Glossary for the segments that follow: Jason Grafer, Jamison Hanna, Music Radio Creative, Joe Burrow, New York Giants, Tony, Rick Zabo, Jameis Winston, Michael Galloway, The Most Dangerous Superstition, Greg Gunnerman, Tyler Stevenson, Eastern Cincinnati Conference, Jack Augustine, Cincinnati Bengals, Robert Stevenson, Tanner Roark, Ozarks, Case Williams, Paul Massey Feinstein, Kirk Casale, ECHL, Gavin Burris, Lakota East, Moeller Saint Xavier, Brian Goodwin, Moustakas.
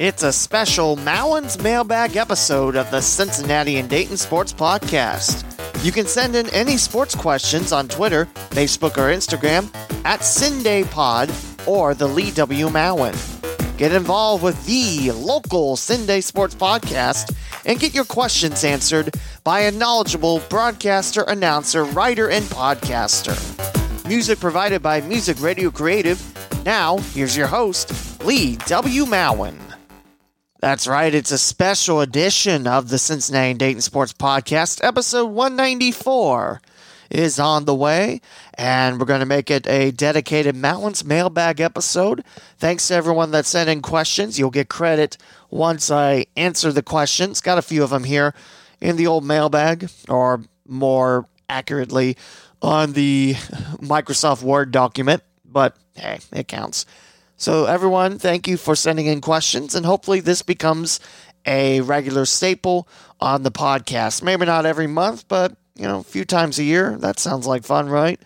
It's a special Mowen's Mailbag episode of the Cincinnati and Dayton Sports Podcast. You can send in any sports questions on Twitter, Facebook, or Instagram at cindaypod or the Lee W. Mowen. Get involved with the local Cindy Sports Podcast and get your questions answered by a knowledgeable broadcaster, announcer, writer, and podcaster. Music provided by Music Radio Creative. Now, here's your host, Lee W. Mowen. That's right, it's a special edition of the Cincinnati and Dayton Sports Podcast. Episode 194 is on the way, and we're going to make it a dedicated Mountains Mailbag episode. Thanks to everyone that sent in questions. You'll get credit once I answer the questions. Got a few of them here in the old mailbag, or more accurately, on the Microsoft Word document, but hey, it counts. So everyone, thank you for sending in questions, and hopefully this becomes a regular staple on the podcast. Maybe not every month, but, you know, a few times a year. That sounds like fun, right?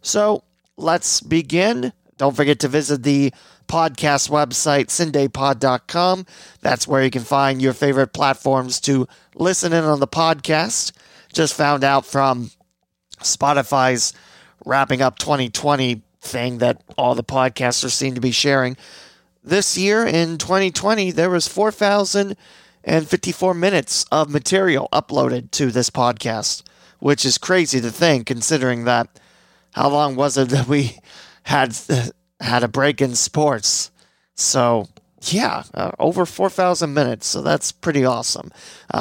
So let's begin. Don't forget to visit the podcast website, cindaypod.com. That's where you can find your favorite platforms to listen in on the podcast. Just found out from Spotify's wrapping up 2020 thing that all the podcasters seem to be sharing. This year in 2020, there was 4,054 minutes of material uploaded to this podcast, which is crazy to think, considering that how long was it that we had a break in sports? So yeah, over 4,000 minutes. So that's pretty awesome.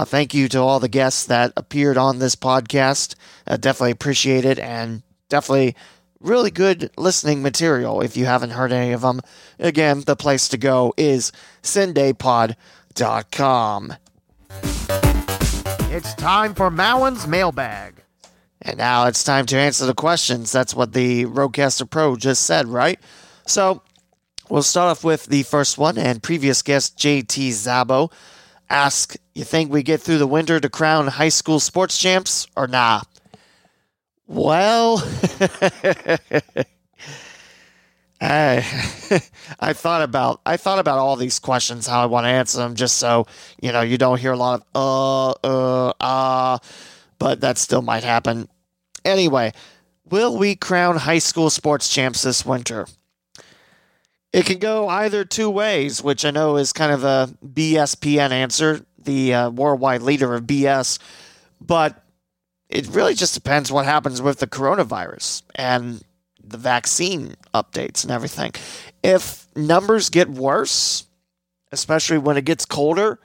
Thank you to all the guests that appeared on this podcast. Definitely appreciate it, and definitely really good listening material if you haven't heard any of them. Again, the place to go is cindaypod.com. It's time for Mowen's Mailbag. And now it's time to answer the questions. That's what the Rodecaster Pro just said, right? So we'll start off with the first one. And previous guest J.T. Zabo asked, you think we get through the winter to crown high school sports champs or nah? Well, I thought about all these questions, how I want to answer them, just so, you know, you don't hear a lot of, but that still might happen. Anyway, will we crown high school sports champs this winter? It can go either two ways, which I know is kind of a BSPN answer, the worldwide leader of BS, but it really just depends what happens with the coronavirus and the vaccine updates and everything. If numbers get worse, especially when it gets colder,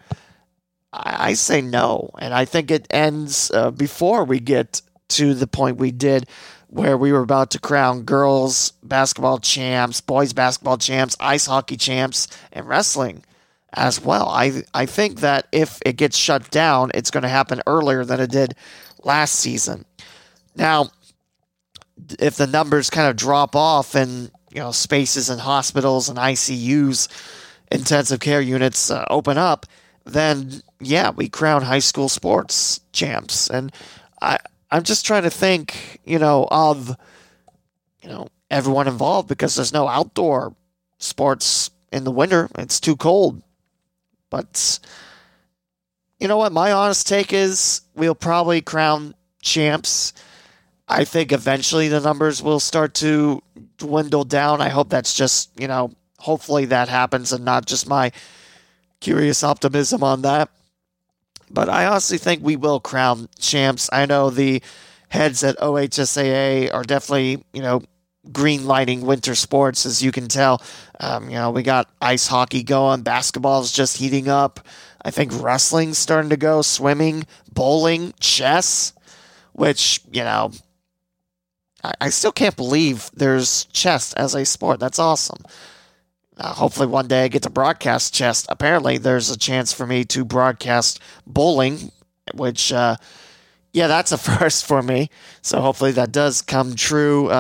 I say no. And I think it ends before we get to the point we did where we were about to crown girls basketball champs, boys basketball champs, ice hockey champs, and wrestling as well. I think that if it gets shut down, it's going to happen earlier than it did last season. Now, if the numbers kind of drop off and, you know, spaces in hospitals and ICUs, intensive care units open up, then yeah, we crown high school sports champs. And I'm just trying to think, you know, of, you know, everyone involved, because there's no outdoor sports in the winter. It's too cold. But you know what? My honest take is we'll probably crown champs. I think eventually the numbers will start to dwindle down. I hope that's just, you know, hopefully that happens and not just my curious optimism on that. But I honestly think we will crown champs. I know the heads at OHSAA are definitely, you know, green lighting winter sports, as you can tell. You know, we got ice hockey going, basketball's just heating up. I think wrestling's starting to go, swimming, bowling, chess, which, you know, I still can't believe there's chess as a sport. That's awesome. Hopefully one day I get to broadcast chess. Apparently there's a chance for me to broadcast bowling, which, yeah, that's a first for me. So hopefully that does come true.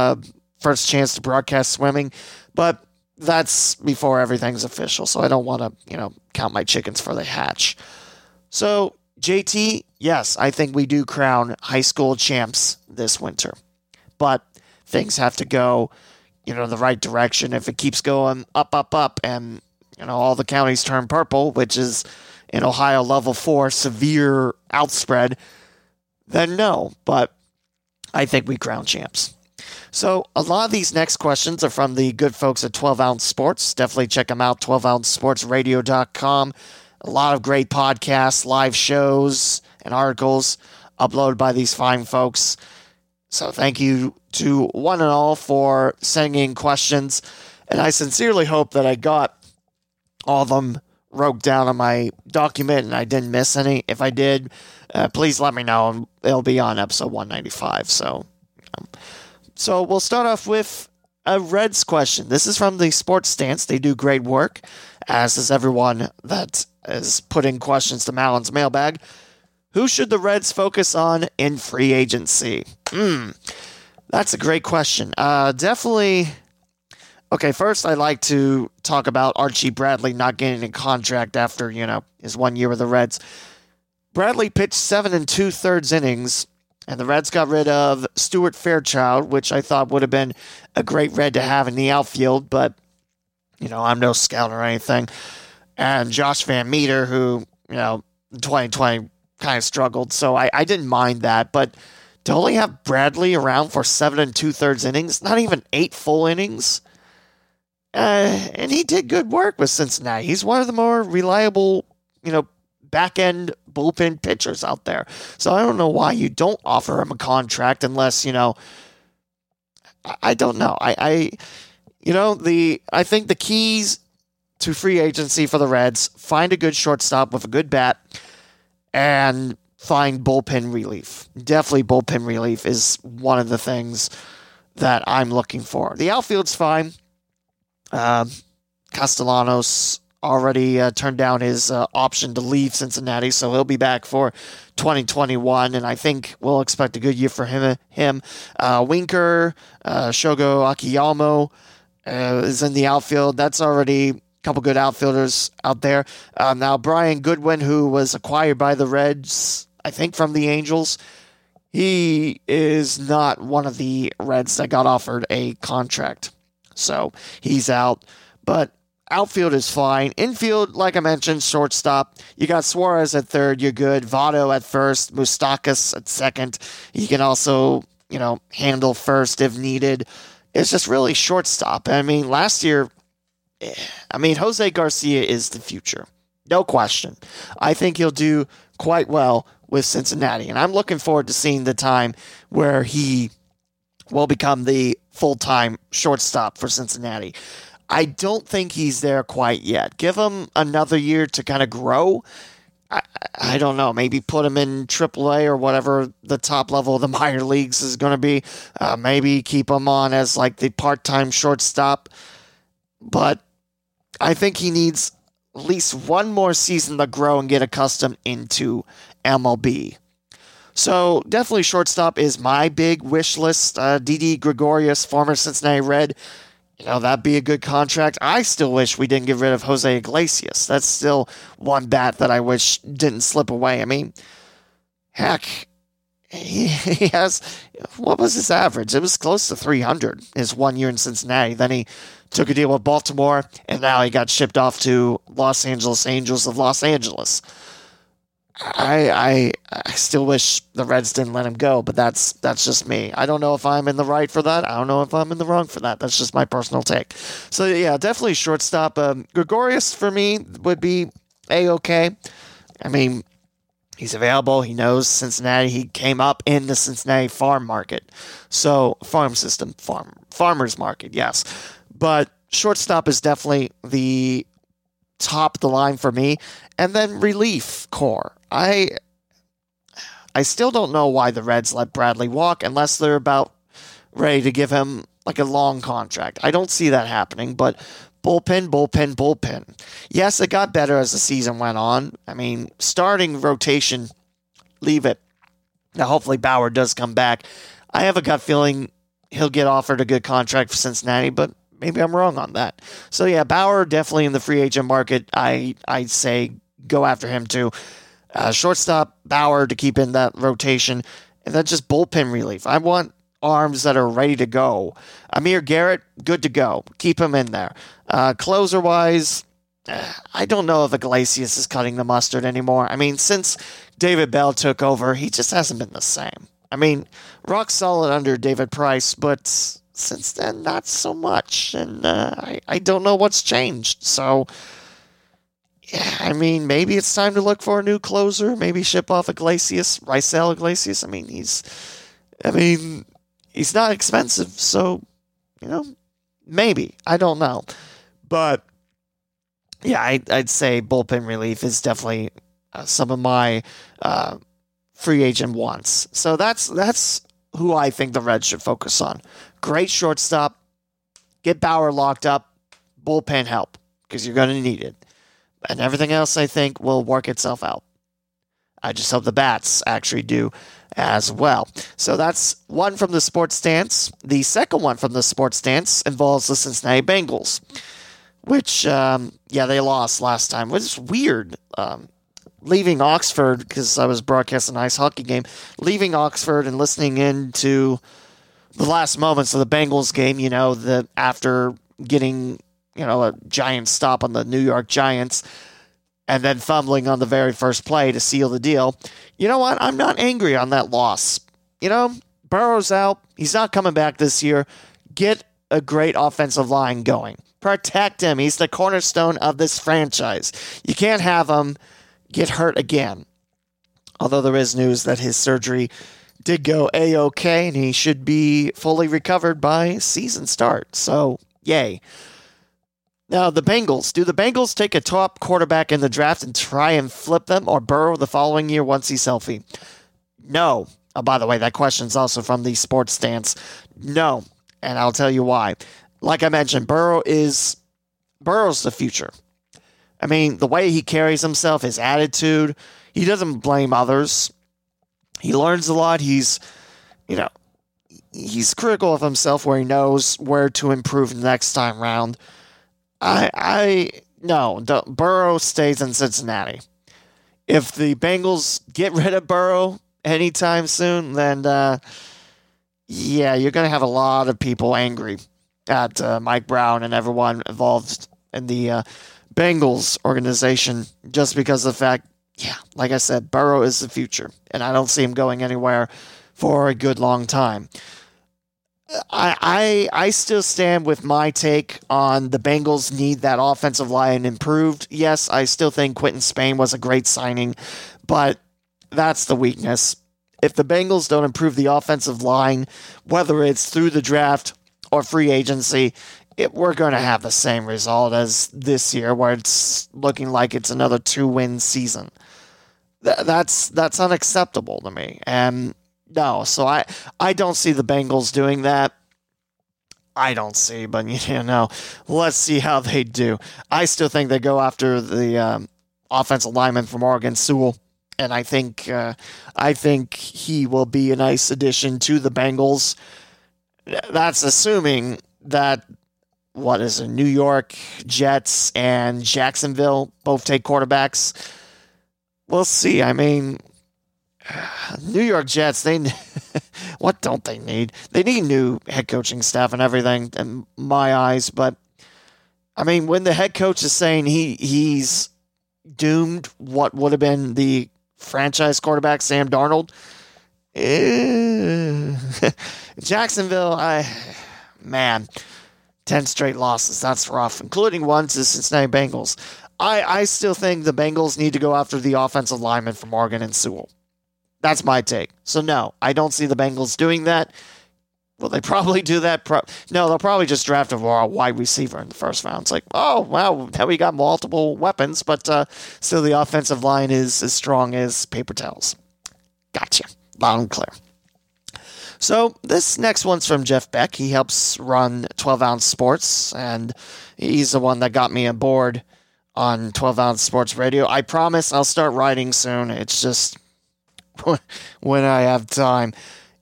First chance to broadcast swimming. But that's before everything's official, so I don't want to, you know, count my chickens before they hatch. So, JT, yes, I think we do crown high school champs this winter. But things have to go, you know, the right direction. If it keeps going up, and you know, all the counties turn purple, which is in Ohio level 4, severe outspread, then no. But I think we crown champs. So a lot of these next questions are from the good folks at 12 Ounce Sports. Definitely check them out, 12OunceSportsRadio.com. A lot of great podcasts, live shows, and articles uploaded by these fine folks. So thank you to one and all for sending in questions. And I sincerely hope that I got all of them wrote down on my document and I didn't miss any. If I did, please let me know, and it'll be on episode 195. So we'll start off with a Reds question. This is from the Sports Stance. They do great work, as is everyone that is putting questions to Malin's mailbag. Who should the Reds focus on in free agency? That's a great question. Definitely. Okay, first I'd like to talk about Archie Bradley not getting a contract after, you know, his 1 year with the Reds. Bradley pitched 7 2/3 innings, and the Reds got rid of Stuart Fairchild, which I thought would have been a great Red to have in the outfield, but, you know, I'm no scout or anything. And Josh Van Meter, who, you know, in 2020 kind of struggled, so I didn't mind that, but to only have Bradley around for 7 2/3 innings, not even 8 full innings. And he did good work with Cincinnati. He's one of the more reliable, you know, back-end bullpen pitchers out there. So I don't know why you don't offer him a contract unless, you know, I don't know. I think the keys to free agency for the Reds, find a good shortstop with a good bat and find bullpen relief. Definitely bullpen relief is one of the things that I'm looking for. The outfield's fine. Castellanos already turned down his option to leave Cincinnati, so he'll be back for 2021, and I think we'll expect a good year for him. Winker, Shogo Akiyama is in the outfield. That's already a couple good outfielders out there. Now, Brian Goodwin, who was acquired by the Reds, I think from the Angels, he is not one of the Reds that got offered a contract. So he's out, but outfield is fine. Infield, like I mentioned, shortstop. You got Suarez at third. You're good. Votto at first. Moustakas at second. He can also, you know, handle first if needed. It's just really shortstop. I mean, last year, Jose Garcia is the future. No question. I think he'll do quite well with Cincinnati, and I'm looking forward to seeing the time where he will become the full-time shortstop for Cincinnati. I don't think he's there quite yet. Give him another year to kind of grow. I don't know. Maybe put him in AAA or whatever the top level of the minor leagues is going to be. Maybe keep him on as like the part-time shortstop. But I think he needs at least one more season to grow and get accustomed into MLB. So definitely shortstop is my big wish list. Didi Gregorius, former Cincinnati Red, you know, that'd be a good contract. I still wish we didn't get rid of Jose Iglesias. That's still one bat that I wish didn't slip away. I mean, heck, he has, what was his average? It was close to 300 his 1 year in Cincinnati. Then he took a deal with Baltimore, and now he got shipped off to Los Angeles Angels of Los Angeles. I still wish the Reds didn't let him go, but that's just me. I don't know if I'm in the right for that. I don't know if I'm in the wrong for that. That's just my personal take. So, yeah, definitely shortstop. Gregorius, for me, would be A-okay. I mean, he's available. He knows Cincinnati. He came up in the Cincinnati farmer's market, yes. But shortstop is definitely the top of the line for me. And then relief core. I still don't know why the Reds let Bradley walk unless they're about ready to give him like a long contract. I don't see that happening, but bullpen. Yes, it got better as the season went on. I mean, starting rotation, leave it. Now, hopefully Bauer does come back. I have a gut feeling he'll get offered a good contract for Cincinnati, but maybe I'm wrong on that. So, yeah, Bauer definitely in the free agent market. I'd say go after him too. Shortstop, Bauer to keep in that rotation. And then just bullpen relief. I want arms that are ready to go. Amir Garrett, good to go. Keep him in there. Closer-wise, I don't know if Iglesias is cutting the mustard anymore. I mean, since David Bell took over, he just hasn't been the same. I mean, rock solid under David Price, but since then, not so much. And I don't know what's changed. So, yeah, I mean, maybe it's time to look for a new closer. Maybe ship off Iglesias, Raisel Iglesias. I mean, he's not expensive. So, you know, maybe. I don't know. But, yeah, I'd say bullpen relief is definitely some of my free agent wants. So that's who I think the Reds should focus on. Great shortstop. Get Bauer locked up. Bullpen help, because you're going to need it. And everything else, I think, will work itself out. I just hope the bats actually do as well. So that's one from the Sports Stance. The second one from the Sports Stance involves the Cincinnati Bengals, which, they lost last time, which is weird. Leaving Oxford, because I was broadcasting an ice hockey game, leaving Oxford and listening in to the last moments of the Bengals game, you know, after getting, you know, a giant stop on the New York Giants and then fumbling on the very first play to seal the deal. You know what? I'm not angry on that loss. You know, Burrow's out. He's not coming back this year. Get a great offensive line going. Protect him. He's the cornerstone of this franchise. You can't have him get hurt again. Although there is news that his surgery did go A-OK and he should be fully recovered by season start. So, yay. Now, the Bengals. Do the Bengals take a top quarterback in the draft and try and flip them or Burrow the following year once he's healthy? No. Oh, by the way, that question's also from the Sports Stance. No. And I'll tell you why. Like I mentioned, Burrow's the future. I mean, the way he carries himself, his attitude, he doesn't blame others. He learns a lot. He's critical of himself where he knows where to improve next time round. Burrow stays in Cincinnati. If the Bengals get rid of Burrow anytime soon, then, you're going to have a lot of people angry at Mike Brown and everyone involved in the Bengals organization just because of the fact, like I said, Burrow is the future, and I don't see him going anywhere for a good long time. I still stand with my take on the Bengals need that offensive line improved. Yes, I still think Quentin Spain was a great signing, but that's the weakness. If the Bengals don't improve the offensive line, whether it's through the draft or free agency, we're going to have the same result as this year, where it's looking like it's another 2-win season. That's unacceptable to me. And no, so I don't see the Bengals doing that. I don't see, but you know, let's see how they do. I still think they go after the offensive lineman from Oregon, Sewell, and I think he will be a nice addition to the Bengals. That's assuming that New York Jets and Jacksonville both take quarterbacks. We'll see. I mean, New York Jets, what don't they need? They need new head coaching staff and everything in my eyes. But, I mean, when the head coach is saying he's doomed what would have been the franchise quarterback, Sam Darnold, Jacksonville, 10 straight losses. That's rough, including one to the Cincinnati Bengals. I still think the Bengals need to go after the offensive lineman from Oregon and Sewell. That's my take. So, no, I don't see the Bengals doing that. Will they probably do that? No, they'll probably just draft a wide receiver in the first round. It's like, oh, wow, now we got multiple weapons, but still the offensive line is as strong as paper towels. Gotcha. Loud and clear. So this next one's from Jeff Beck. He helps run 12 Ounce Sports, and he's the one that got me aboard on 12 Ounce Sports Radio. I promise I'll start writing soon. It's just when I have time.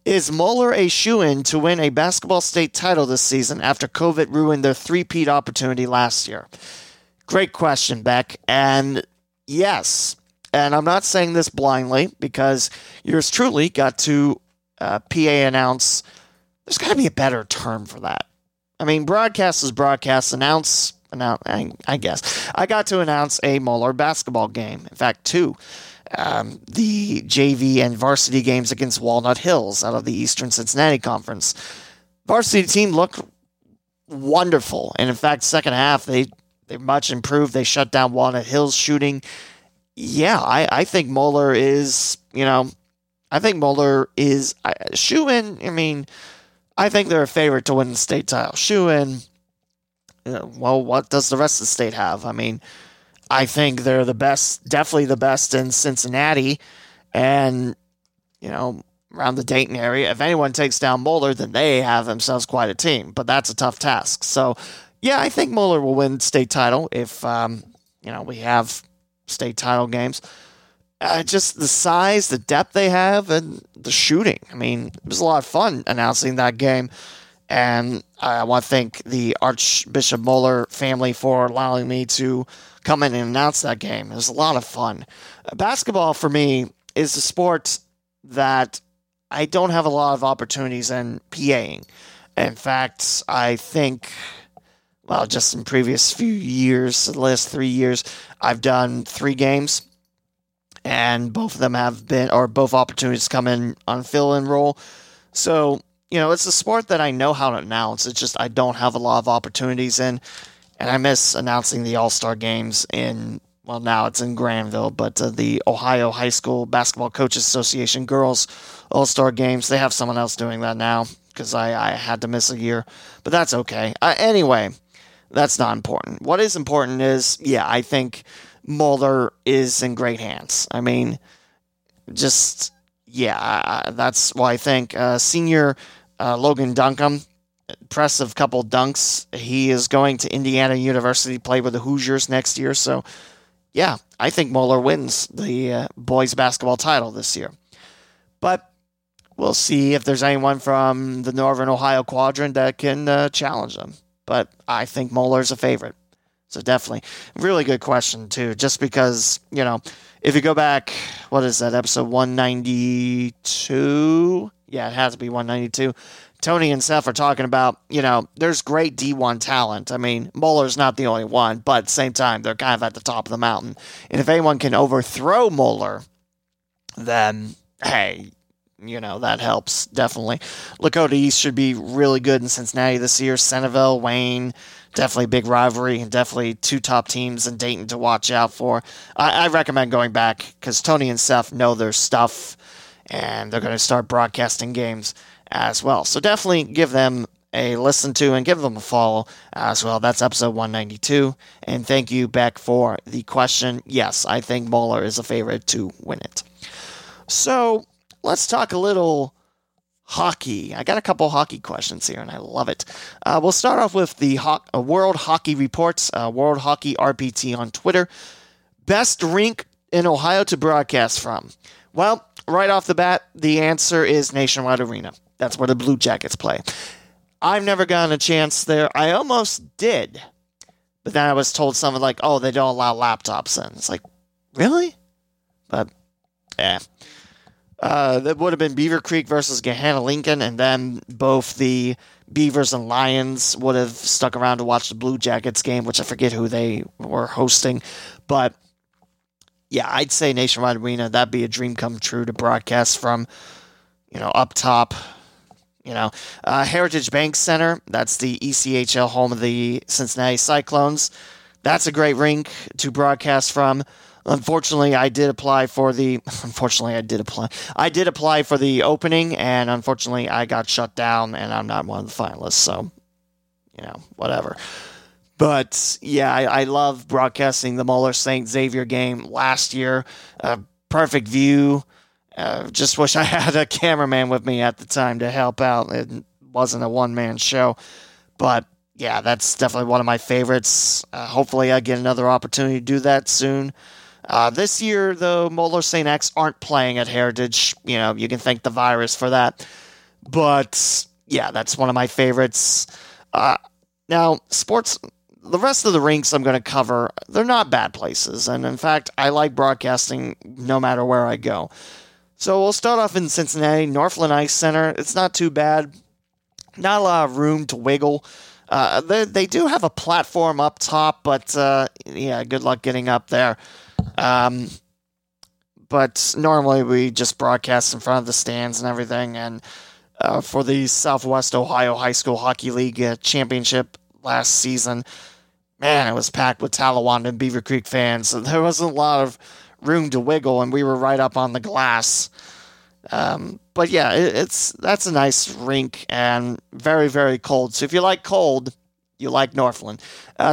Is Moeller a shoo-in to win a basketball state title this season after COVID ruined their three-peat opportunity last year? Great question, Beck. And yes, and I'm not saying this blindly because yours truly got to PA announce. There's got to be a better term for that. I mean, broadcast is broadcast. Announce I guess. I got to announce a Moeller basketball game. In fact, two. The JV and varsity games against Walnut Hills out of the Eastern Cincinnati Conference. Varsity team looked wonderful. And in fact, second half, they much improved. They shut down Walnut Hills shooting. Yeah, I think Moeller is, shoe-in. I mean, I think they're a favorite to win the state title. Shoe-in, well, what does the rest of the state have? I mean, I think they're the best, definitely the best in Cincinnati and, around the Dayton area. If anyone takes down Moeller, then they have themselves quite a team, but that's a tough task. So, yeah, I think Moeller will win state title if, we have state title games. Just the size, the depth they have, and the shooting. I mean, it was a lot of fun announcing that game. And I want to thank the Archbishop Moeller family for allowing me to come in and announce that game. It was a lot of fun. Basketball, for me, is a sport that I don't have a lot of opportunities in PAing. In fact, I think, well, just in previous few years, the last 3 years, I've done 3 games. And both of them have been, or both opportunities come in on fill-in role. So, it's a sport that I know how to announce. It's just I don't have a lot of opportunities in. And I miss announcing the All-Star games in, well, now it's in Granville, but the Ohio High School Basketball Coaches Association Girls All-Star games. They have someone else doing that now because I had to miss a year. But that's okay. Anyway, that's not important. What is important is, I think Moeller is in great hands. I mean, just, that's why I think senior Logan Duncombe, impressive couple dunks. He is going to Indiana University, play with the Hoosiers next year. So, I think Moeller wins the boys basketball title this year. But we'll see if there's anyone from the Northern Ohio quadrant that can challenge them. But I think Moeller's a favorite. So definitely, really good question too. Just because if you go back, what is that episode 192? Yeah, it has to be 192. Tony and Seth are talking about there's great D1 talent. I mean, Moeller's not the only one, but at the same time, they're kind of at the top of the mountain. And if anyone can overthrow Moeller, then hey, that helps definitely. Lakota East should be really good in Cincinnati this year. Centerville, Wayne. Definitely big rivalry and definitely two top teams in Dayton to watch out for. I recommend going back because Tony and Seth know their stuff and they're going to start broadcasting games as well. So definitely give them a listen to and give them a follow as well. That's episode 192. And thank you, Beck, for the question. Yes, I think Moeller is a favorite to win it. So let's talk a little hockey. I got a couple hockey questions here, and I love it. We'll start off with the World Hockey Reports, World Hockey RPT on Twitter. Best rink in Ohio to broadcast from? Well, right off the bat, the answer is Nationwide Arena. That's where the Blue Jackets play. I've never gotten a chance there. I almost did, but then I was told something like, oh, they don't allow laptops in. It's like, really? But, that would have been Beaver Creek versus Gahanna Lincoln, and then both the Beavers and Lions would have stuck around to watch the Blue Jackets game, which I forget who they were hosting. But, I'd say Nationwide Arena, that'd be a dream come true to broadcast from, up top. Heritage Bank Center, that's the ECHL home of the Cincinnati Cyclones. That's a great rink to broadcast from. I did apply for the opening, and unfortunately I got shut down, and I'm not one of the finalists, so, whatever. But, I love broadcasting the Moeller Saint Xavier game last year. Perfect view. Just wish I had a cameraman with me at the time to help out. It wasn't a one-man show, but that's definitely one of my favorites. Hopefully I get another opportunity to do that soon. This year, though, Moeller Saint X aren't playing at Heritage. You can thank the virus for that. But, that's one of my favorites. Now, sports, the rest of the rinks I'm going to cover, they're not bad places. And, in fact, I like broadcasting no matter where I go. So we'll start off in Cincinnati, Northland Ice Center. It's not too bad. Not a lot of room to wiggle. They do have a platform up top, but yeah, good luck getting up there. But normally we just broadcast in front of the stands and everything. And for the Southwest Ohio High School Hockey League championship last season, man, it was packed with Talawanda and Beaver Creek fans. So there wasn't a lot of room to wiggle, and we were right up on the glass. But yeah, that's a nice rink and very, very cold. So if you like cold, you like Northland.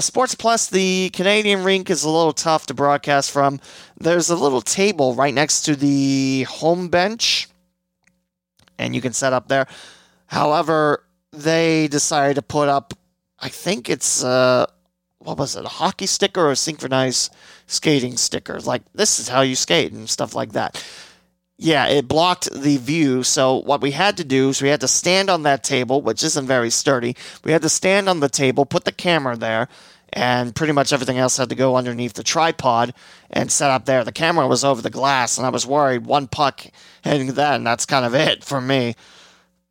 Sports Plus, the Canadian rink, is a little tough to broadcast from. There's a little table right next to the home bench, and you can set up there. However, they decided to put up, I think it's, what was it, a hockey sticker or a synchronized skating sticker? Like, this is how you skate and stuff like that. Yeah, it blocked the view, so what we had to do is we had to stand on that table, which isn't very sturdy. We had to stand on the table, put the camera there, and pretty much everything else had to go underneath the tripod and set up there. The camera was over the glass, and I was worried one puck heading to that, and that's kind of it for me.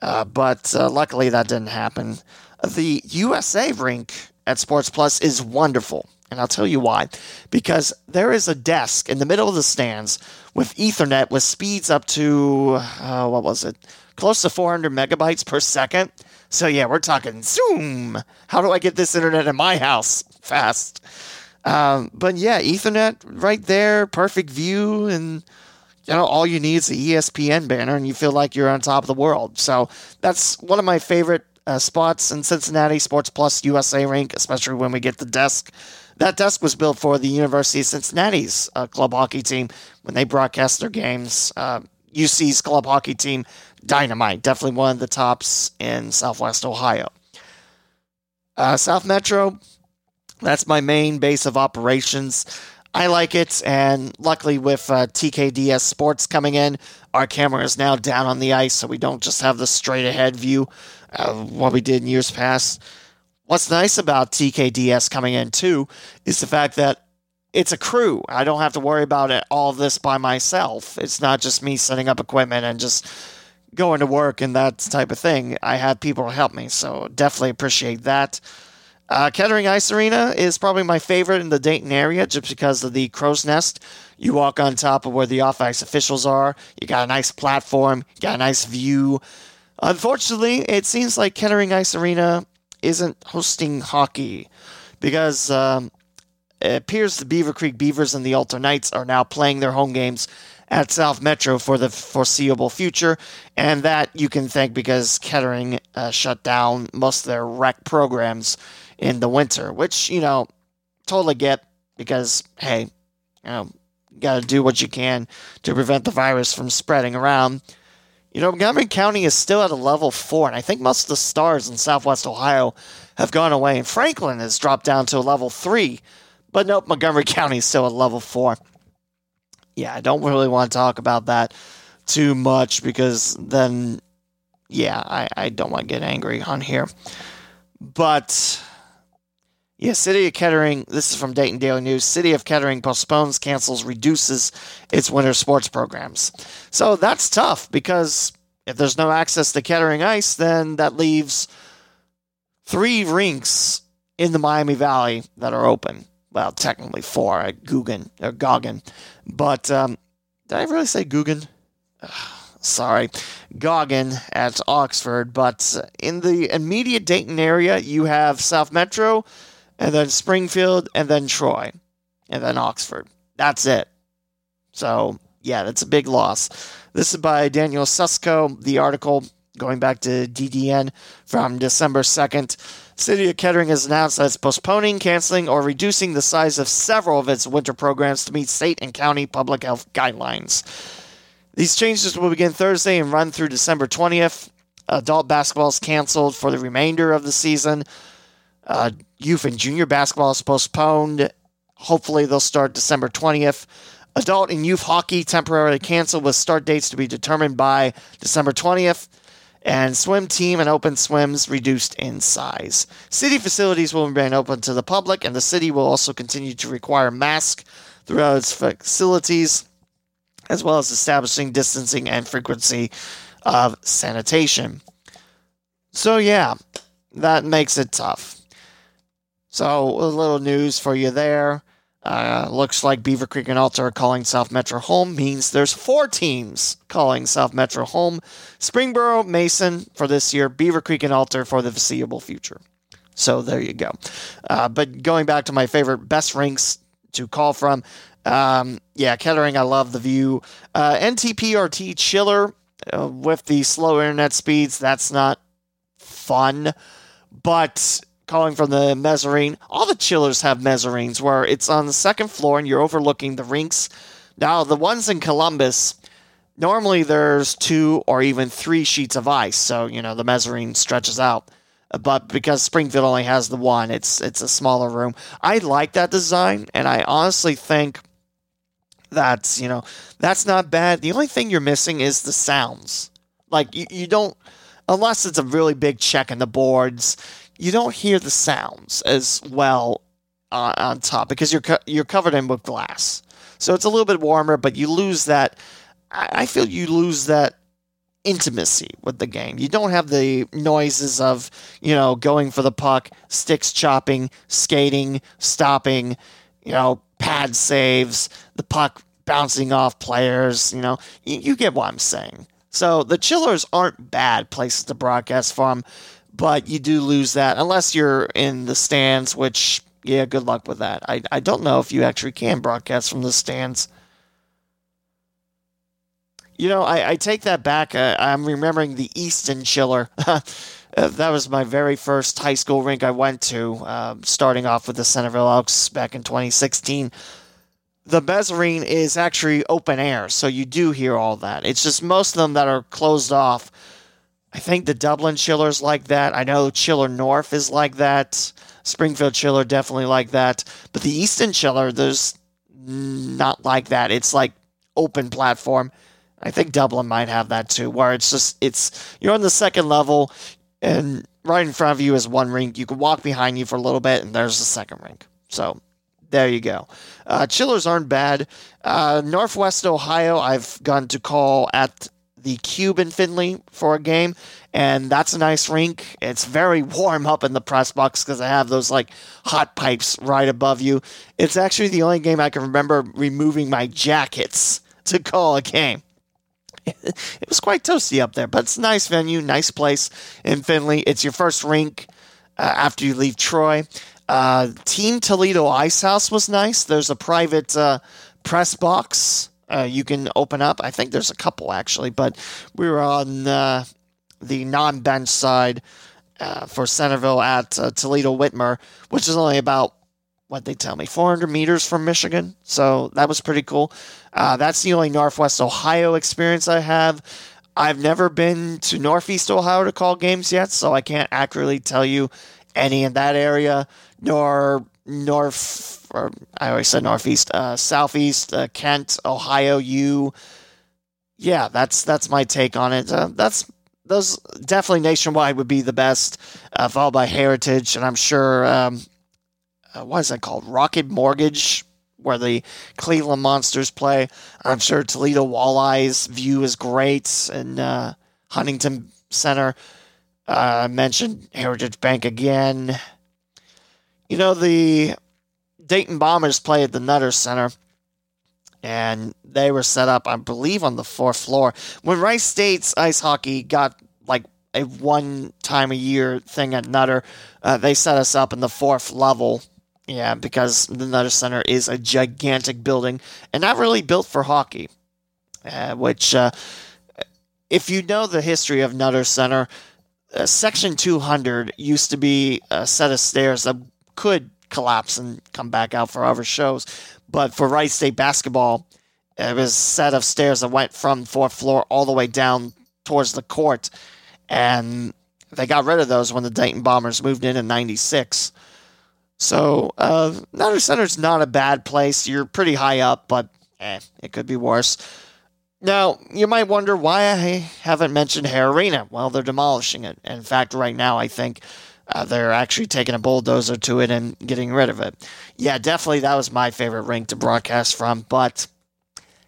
But luckily that didn't happen. The USA rink at Sports Plus is wonderful. And I'll tell you why. Because there is a desk in the middle of the stands with Ethernet with speeds up to, close to 400 megabytes per second. So yeah, we're talking Zoom. How do I get this internet in my house fast? But yeah, Ethernet right there, perfect view. And, you know, all you need is the ESPN banner and you feel like you're on top of the world. So that's one of my favorite spots in Cincinnati, Sports Plus USA rink, especially when we get the desk. That desk was built for the University of Cincinnati's club hockey team when they broadcast their games. UC's club hockey team, dynamite. Definitely one of the tops in Southwest Ohio. South Metro, that's my main base of operations. I like it, and luckily with TKDS Sports coming in, our camera is now down on the ice, so we don't just have the straight-ahead view of what we did in years past. What's nice about TKDS coming in, too, is the fact that it's a crew. I don't have to worry about it, all this by myself. It's not just me setting up equipment and just going to work and that type of thing. I have people help me, so definitely appreciate that. Kettering Ice Arena is probably my favorite in the Dayton area just because of the crow's nest. You walk on top of where the off-ice officials are. You got a nice platform. You got a nice view. Unfortunately, it seems like Kettering Ice Arena isn't hosting hockey because it appears the Beaver Creek Beavers and the Altar Knights are now playing their home games at South Metro for the foreseeable future, and that you can thank because Kettering shut down most of their rec programs in the winter, which, you know, totally get because, hey, you know, you got to do what you can to prevent the virus from spreading around. You know, Montgomery County is still at a level 4, and I think most of the stars in Southwest Ohio have gone away, and Franklin has dropped down to a level 3. But nope, Montgomery County is still at level 4. Yeah, I don't really want to talk about that too much because then, yeah, I don't want to get angry on here. But, yeah, City of Kettering, this is from Dayton Daily News, City of Kettering postpones, cancels, reduces its winter sports programs. So that's tough because if there's no access to Kettering Ice, then that leaves 3 rinks in the Miami Valley that are open. Well, technically 4 at Goggin. But did I really say Goggin? Sorry, Goggin at Oxford. But in the immediate Dayton area, you have South Metro, and then Springfield, and then Troy, and then Oxford. That's it. So, yeah, that's a big loss. This is by Daniel Susko, the article going back to DDN from December 2nd. City of Kettering has announced that it's postponing, canceling, or reducing the size of several of its winter programs to meet state and county public health guidelines. These changes will begin Thursday and run through December 20th. Adult basketball is canceled for the remainder of the season. Youth and junior basketball is postponed. Hopefully they'll start December 20th. Adult and youth hockey temporarily canceled with start dates to be determined by December 20th. And swim team and open swims reduced in size. City facilities will remain open to the public, and the city will also continue to require masks throughout its facilities, as well as establishing distancing and frequency of sanitation. So yeah, that makes it tough. So a little news for you there. Looks like Beaver Creek and Alta are calling South Metro home. Means there's four teams calling South Metro home. Springboro, Mason for this year. Beaver Creek and Alta for the foreseeable future. So there you go. But going back to my favorite best rinks to call from. Kettering, I love the view. NTPRT chiller with the slow internet speeds. That's not fun. But calling from the mezzanine, all the chillers have mezzanines where it's on the second floor and you're overlooking the rinks. Now, the ones in Columbus, normally there's 2 or even 3 sheets of ice. So, you know, the mezzanine stretches out. But because Springfield only has the one, it's a smaller room. I like that design, and I honestly think that's, you know, that's not bad. The only thing you're missing is the sounds. Like, you don't, unless it's a really big check in the boards, you don't hear the sounds as well on top because you're covered in with glass. So it's a little bit warmer, but you lose that. I feel you lose that intimacy with the game. You don't have the noises of, you know, going for the puck, sticks chopping, skating, stopping, you know, pad saves, the puck bouncing off players, you know, you get what I'm saying. So the chillers aren't bad places to broadcast from, but you do lose that unless you're in the stands, which, yeah, good luck with that. I don't know if you actually can broadcast from the stands. You know, I take that back. I'm remembering the Easton Chiller. That was my very first high school rink I went to, starting off with the Centerville Elks back in 2016. The mezzanine is actually open air, so you do hear all that. It's just most of them that are closed off. I think the Dublin Chiller's like that. I know Chiller North is like that. Springfield Chiller definitely like that. But the Easton Chiller, there's not like that. It's like open platform. I think Dublin might have that too, where it's just, you're on the second level and right in front of you is one rink. You can walk behind you for a little bit and there's the second rink. So there you go. Chillers aren't bad. Northwest Ohio, I've gone to call at the Cube in Findlay for a game, and that's a nice rink. It's very warm up in the press box because they have those like hot pipes right above you. It's actually the only game I can remember removing my jackets to call a game. It was quite toasty up there, but it's a nice venue, nice place in Findlay. It's your first rink after you leave Troy. Team Toledo Ice House was nice. There's a private press box you can open up. I think there's a couple, actually, but we were on the non-bench side for Centerville at Toledo-Whitmer, which is only about, what they tell me, 400 meters from Michigan. So that was pretty cool. That's the only Northwest Ohio experience I have. I've never been to Northeast Ohio to call games yet, so I can't accurately tell you any in that area, nor North, or I always said Northeast, Southeast, Kent, Ohio, U. Yeah, that's my take on it. Those definitely Nationwide would be the best, followed by Heritage, and I'm sure, what is that called? Rocket Mortgage, where the Cleveland Monsters play. I'm sure Toledo Walleyes view is great, and Huntington Center. I mentioned Heritage Bank again. You know, the Dayton Bombers play at the Nutter Center, and they were set up, I believe, on the 4th floor. When Rice State's ice hockey got, like, a one-time-a-year thing at Nutter, they set us up in the 4th level. Yeah, because the Nutter Center is a gigantic building and not really built for hockey, which if you know the history of Nutter Center, Section 200 used to be a set of stairs that could collapse and come back out for other shows. But for Wright State basketball, it was a set of stairs that went from 4th floor all the way down towards the court. And they got rid of those when the Dayton Bombers moved in 96. So, Nutter Center's not a bad place. You're pretty high up, but it could be worse. Now, you might wonder why I haven't mentioned Hare Arena. Well, they're demolishing it. In fact, right now, I think they're actually taking a bulldozer to it and getting rid of it. Yeah, definitely that was my favorite rink to broadcast from, but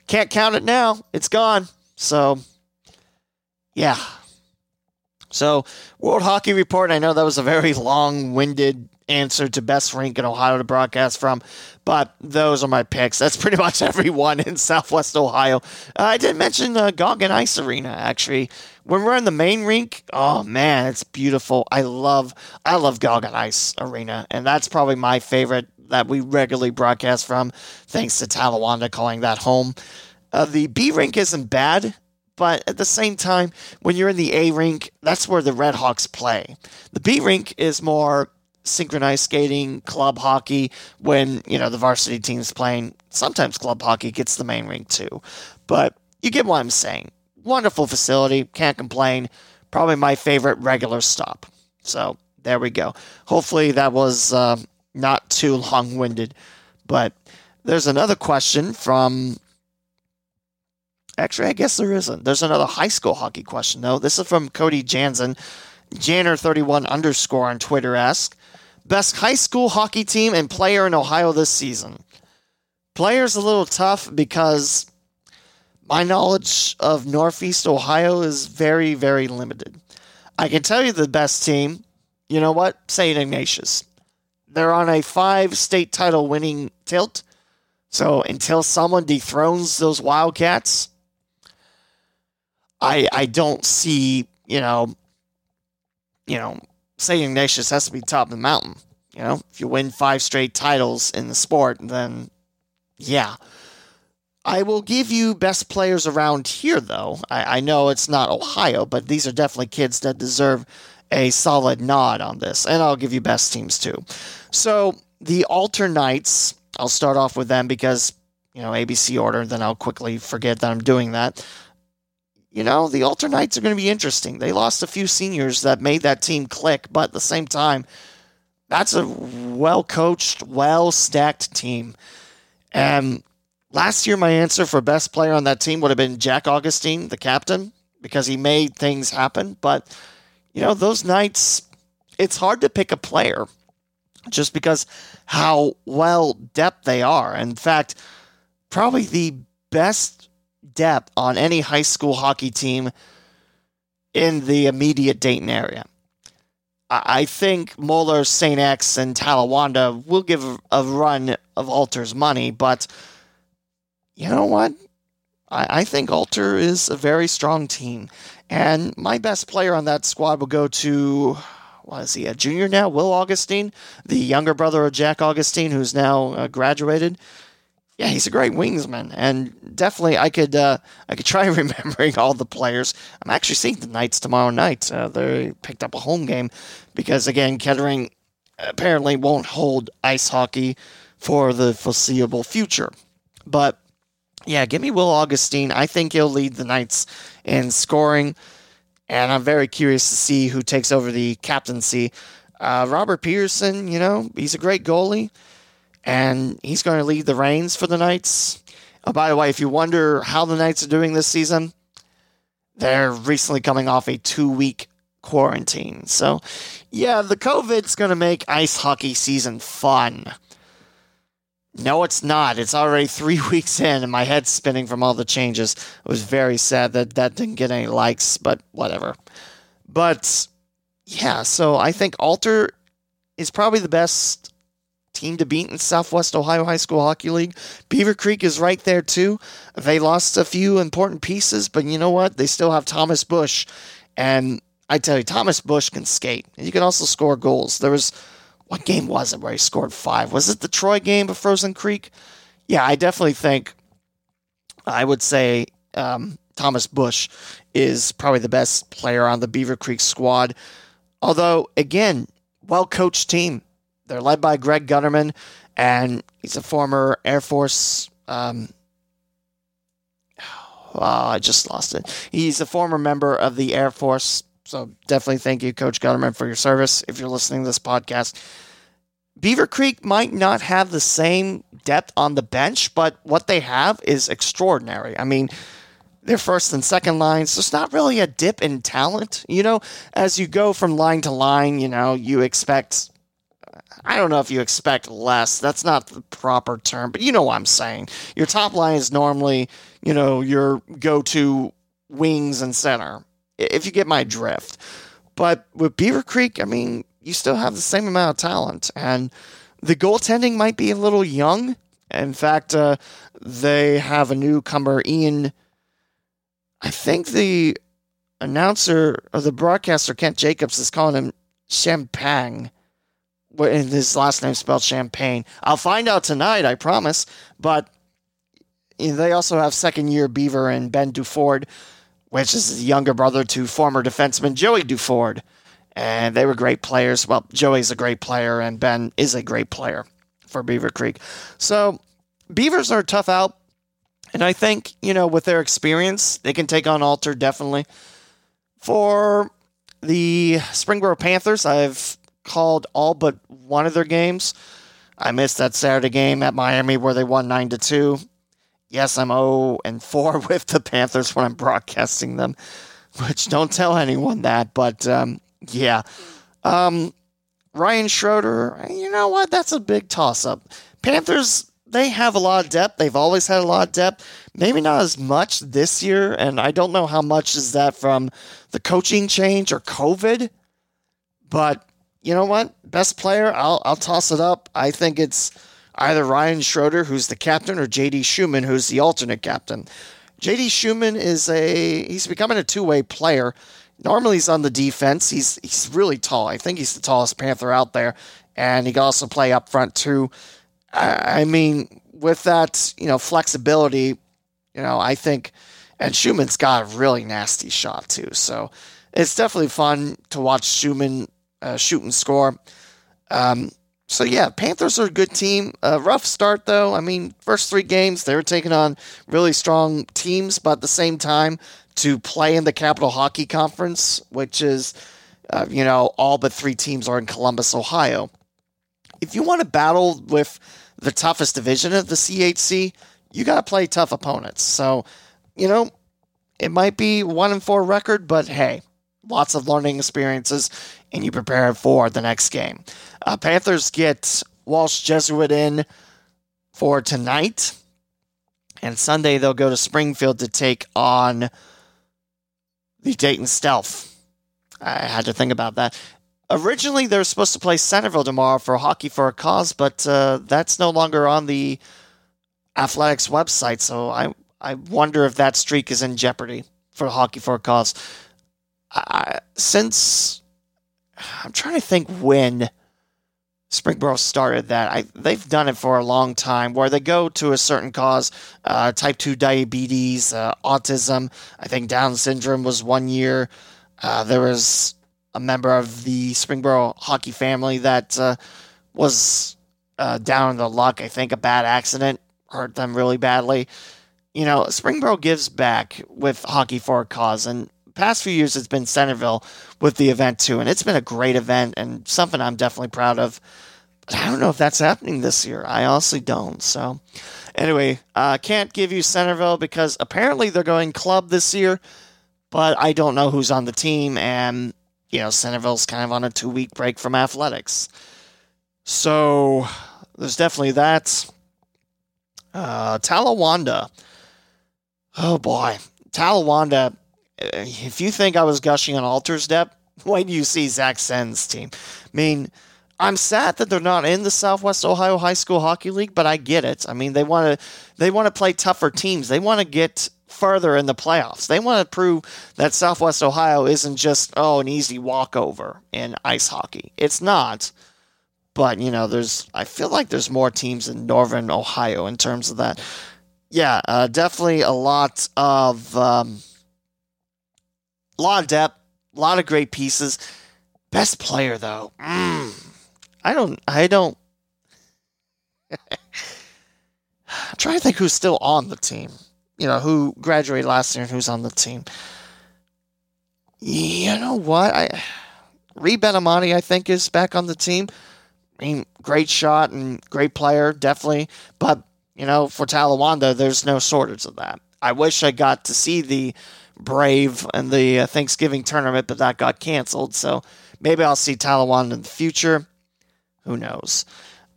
can't count it now. It's gone. So, yeah. So, World Hockey Report, I know that was a very long-winded answer to best rink in Ohio to broadcast from, but those are my picks. That's pretty much everyone in Southwest Ohio. I did mention Goggin Ice Arena, actually. When we're in the main rink, oh, man, it's beautiful. I love Goggin Ice Arena, and that's probably my favorite that we regularly broadcast from, thanks to Talawanda calling that home. The B rink isn't bad. But at the same time, when you're in the A rink, that's where the Red Hawks play. The B rink is more synchronized skating, club hockey, when, you know, the varsity team's playing. Sometimes club hockey gets the main rink too. But you get what I'm saying. Wonderful facility. Can't complain. Probably my favorite regular stop. So there we go. Hopefully that was not too long-winded. But there's another question from... Actually, I guess there isn't. There's another high school hockey question, though. This is from Cody Jansen. Janner31_ on Twitter asks, best high school hockey team and player in Ohio this season. Player's a little tough because my knowledge of Northeast Ohio is very, very limited. I can tell you the best team. You know what? St. Ignatius. They're on a 5 state title winning tilt. So until someone dethrones those Wildcats, I don't see, St. Ignatius has to be top of the mountain. You know, if you win 5 straight titles in the sport, then yeah. I will give you best players around here, though. I know it's not Ohio, but these are definitely kids that deserve a solid nod on this. And I'll give you best teams, too. So the Alternites, I'll start off with them because, ABC order, then I'll quickly forget that I'm doing that. The Alternites are going to be interesting. They lost a few seniors that made that team click, but at the same time, that's a well-coached, well-stacked team. And last year, my answer for best player on that team would have been Jack Augustine, the captain, because he made things happen. But, those Knights, it's hard to pick a player just because how well depth they are. In fact, probably the best depth on any high school hockey team in the immediate Dayton area. I think Moeller, Saint X, and Talawanda will give a run of Alter's money, but you know what? I think Alter is a very strong team, and my best player on that squad will go to... Is he a junior now? Will Augustine, the younger brother of Jack Augustine, who's now graduated. Yeah, he's a great wingsman, and definitely I could try remembering all the players. I'm actually seeing the Knights tomorrow night. They picked up a home game because, again, Kettering apparently won't hold ice hockey for the foreseeable future. But, yeah, give me Will Augustine. I think he'll lead the Knights in scoring. And I'm very curious to see who takes over the captaincy. Robert Peterson, he's a great goalie. And he's going to lead the reins for the Knights. Oh, by the way, if you wonder how the Knights are doing this season, they're recently coming off a 2-week quarantine. So, yeah, the COVID's going to make ice hockey season fun. No, it's not. It's already 3 weeks in, and my head's spinning from all the changes. It was very sad that that didn't get any likes, but whatever. But, yeah, so I think Alter is probably the best team to beat in Southwest Ohio High School Hockey League. Beaver Creek is right there, too. They lost a few important pieces, but you know what? They still have Thomas Bush, and I tell you, Thomas Bush can skate. And you can also score goals. There was... What game was it where he scored 5? Was it the Troy game of Frozen Creek? Yeah, I definitely think I would say Thomas Bush is probably the best player on the Beaver Creek squad. Although, again, well-coached team. They're led by Greg Gunnerman, and he's a former Air Force... I just lost it. He's a former member of the Air Force... So definitely thank you, Coach Gunnerman, for your service if you're listening to this podcast. Beaver Creek might not have the same depth on the bench, but what they have is extraordinary. I mean, their first and second lines, there's not really a dip in talent. As you go from line to line, you expect... I don't know if you expect less. That's not the proper term, but you know what I'm saying. Your top line is normally, your go-to wings and center. If you get my drift. But with Beaver Creek, I mean, you still have the same amount of talent. And the goaltending might be a little young. In fact, they have a newcomer, Ian. I think the announcer or the broadcaster, Kent Jacobs, is calling him Champagne. And his last name spelled Champagne. I'll find out tonight, I promise. But they also have second-year Beaver and Ben Duford, which is the younger brother to former defenseman Joey Duford. And they were great players. Well, Joey's a great player, and Ben is a great player for Beaver Creek. So Beavers are tough out. And I think, you know, with their experience, they can take on Alter, definitely. For the Springboro Panthers, I've called all but one of their games. I missed that Saturday game at Miami where they won 9-2. Yes, I'm 0-4 with the Panthers when I'm broadcasting them, which don't tell anyone that, but yeah. Ryan Schroeder, you know what? That's a big toss-up. Panthers, they have a lot of depth. They've always had a lot of depth. Maybe not as much this year, and I don't know how much is that from the coaching change or COVID, but you know what? Best player, I'll toss it up. I think it's either Ryan Schroeder, who's the captain, or J.D. Schumann, who's the alternate captain. J.D. Schumann he's becoming a two-way player. Normally he's on the defense. He's really tall. I think he's the tallest Panther out there. And he can also play up front, too. I mean, with that, you know, flexibility, you know, I think, and Schumann's got a really nasty shot, too. So it's definitely fun to watch Schumann shoot and score. So, yeah, Panthers are a good team. Rough start, though. I mean, first three games, they were taking on really strong teams, but at the same time, to play in the Capital Hockey Conference, which is, you know, all but three teams are in Columbus, Ohio. If you want to battle with the toughest division of the CHC, you got to play tough opponents. So, you know, it might be 1-4 record, but hey, lots of learning experiences, and you prepare for the next game. Panthers get Walsh Jesuit in for tonight, and Sunday they'll go to Springfield to take on the Dayton Stealth. I had to think about that. Originally, they were supposed to play Centerville tomorrow for Hockey for a Cause, but that's no longer on the Athletics website, so I wonder if that streak is in jeopardy for Hockey for a Cause. Since I'm trying to think when Springboro started that, they've done it for a long time where they go to a certain cause, type 2 diabetes, autism. I think Down syndrome was 1 year. There was a member of the Springboro hockey family that was down in the luck. I think a bad accident hurt them really badly. You know, Springboro gives back with Hockey for a Cause, and past few years it's been Centerville with the event too, and it's been a great event and something I'm definitely proud of. But I don't know if that's happening this year. I honestly don't. So anyway, can't give you Centerville because apparently they're going club this year, but I don't know who's on the team, and you know, Centerville's kind of on a 2-week break from athletics. So there's definitely that. Talawanda. Oh boy. Talawanda. If you think I was gushing on Alter's depth, wait till you see Zach Sen's team. I mean, I'm sad that they're not in the Southwest Ohio High School Hockey League, but I get it. I mean, they want to play tougher teams. They want to get further in the playoffs. They want to prove that Southwest Ohio isn't just, an easy walkover in ice hockey. It's not. But, you know, I feel like there's more teams in Northern Ohio in terms of that. Yeah, definitely a lot of... a lot of depth, a lot of great pieces. Best player, though. I don't. I'm trying to think who's still on the team. You know, who graduated last year and who's on the team. You know what? Reed Benamati, I think, is back on the team. I mean, great shot and great player, definitely. But, you know, for Talawanda, there's no shortage of that. I wish I got to see the Brave and the Thanksgiving tournament, but that got canceled, so maybe I'll see Talawanda in the future. Who knows?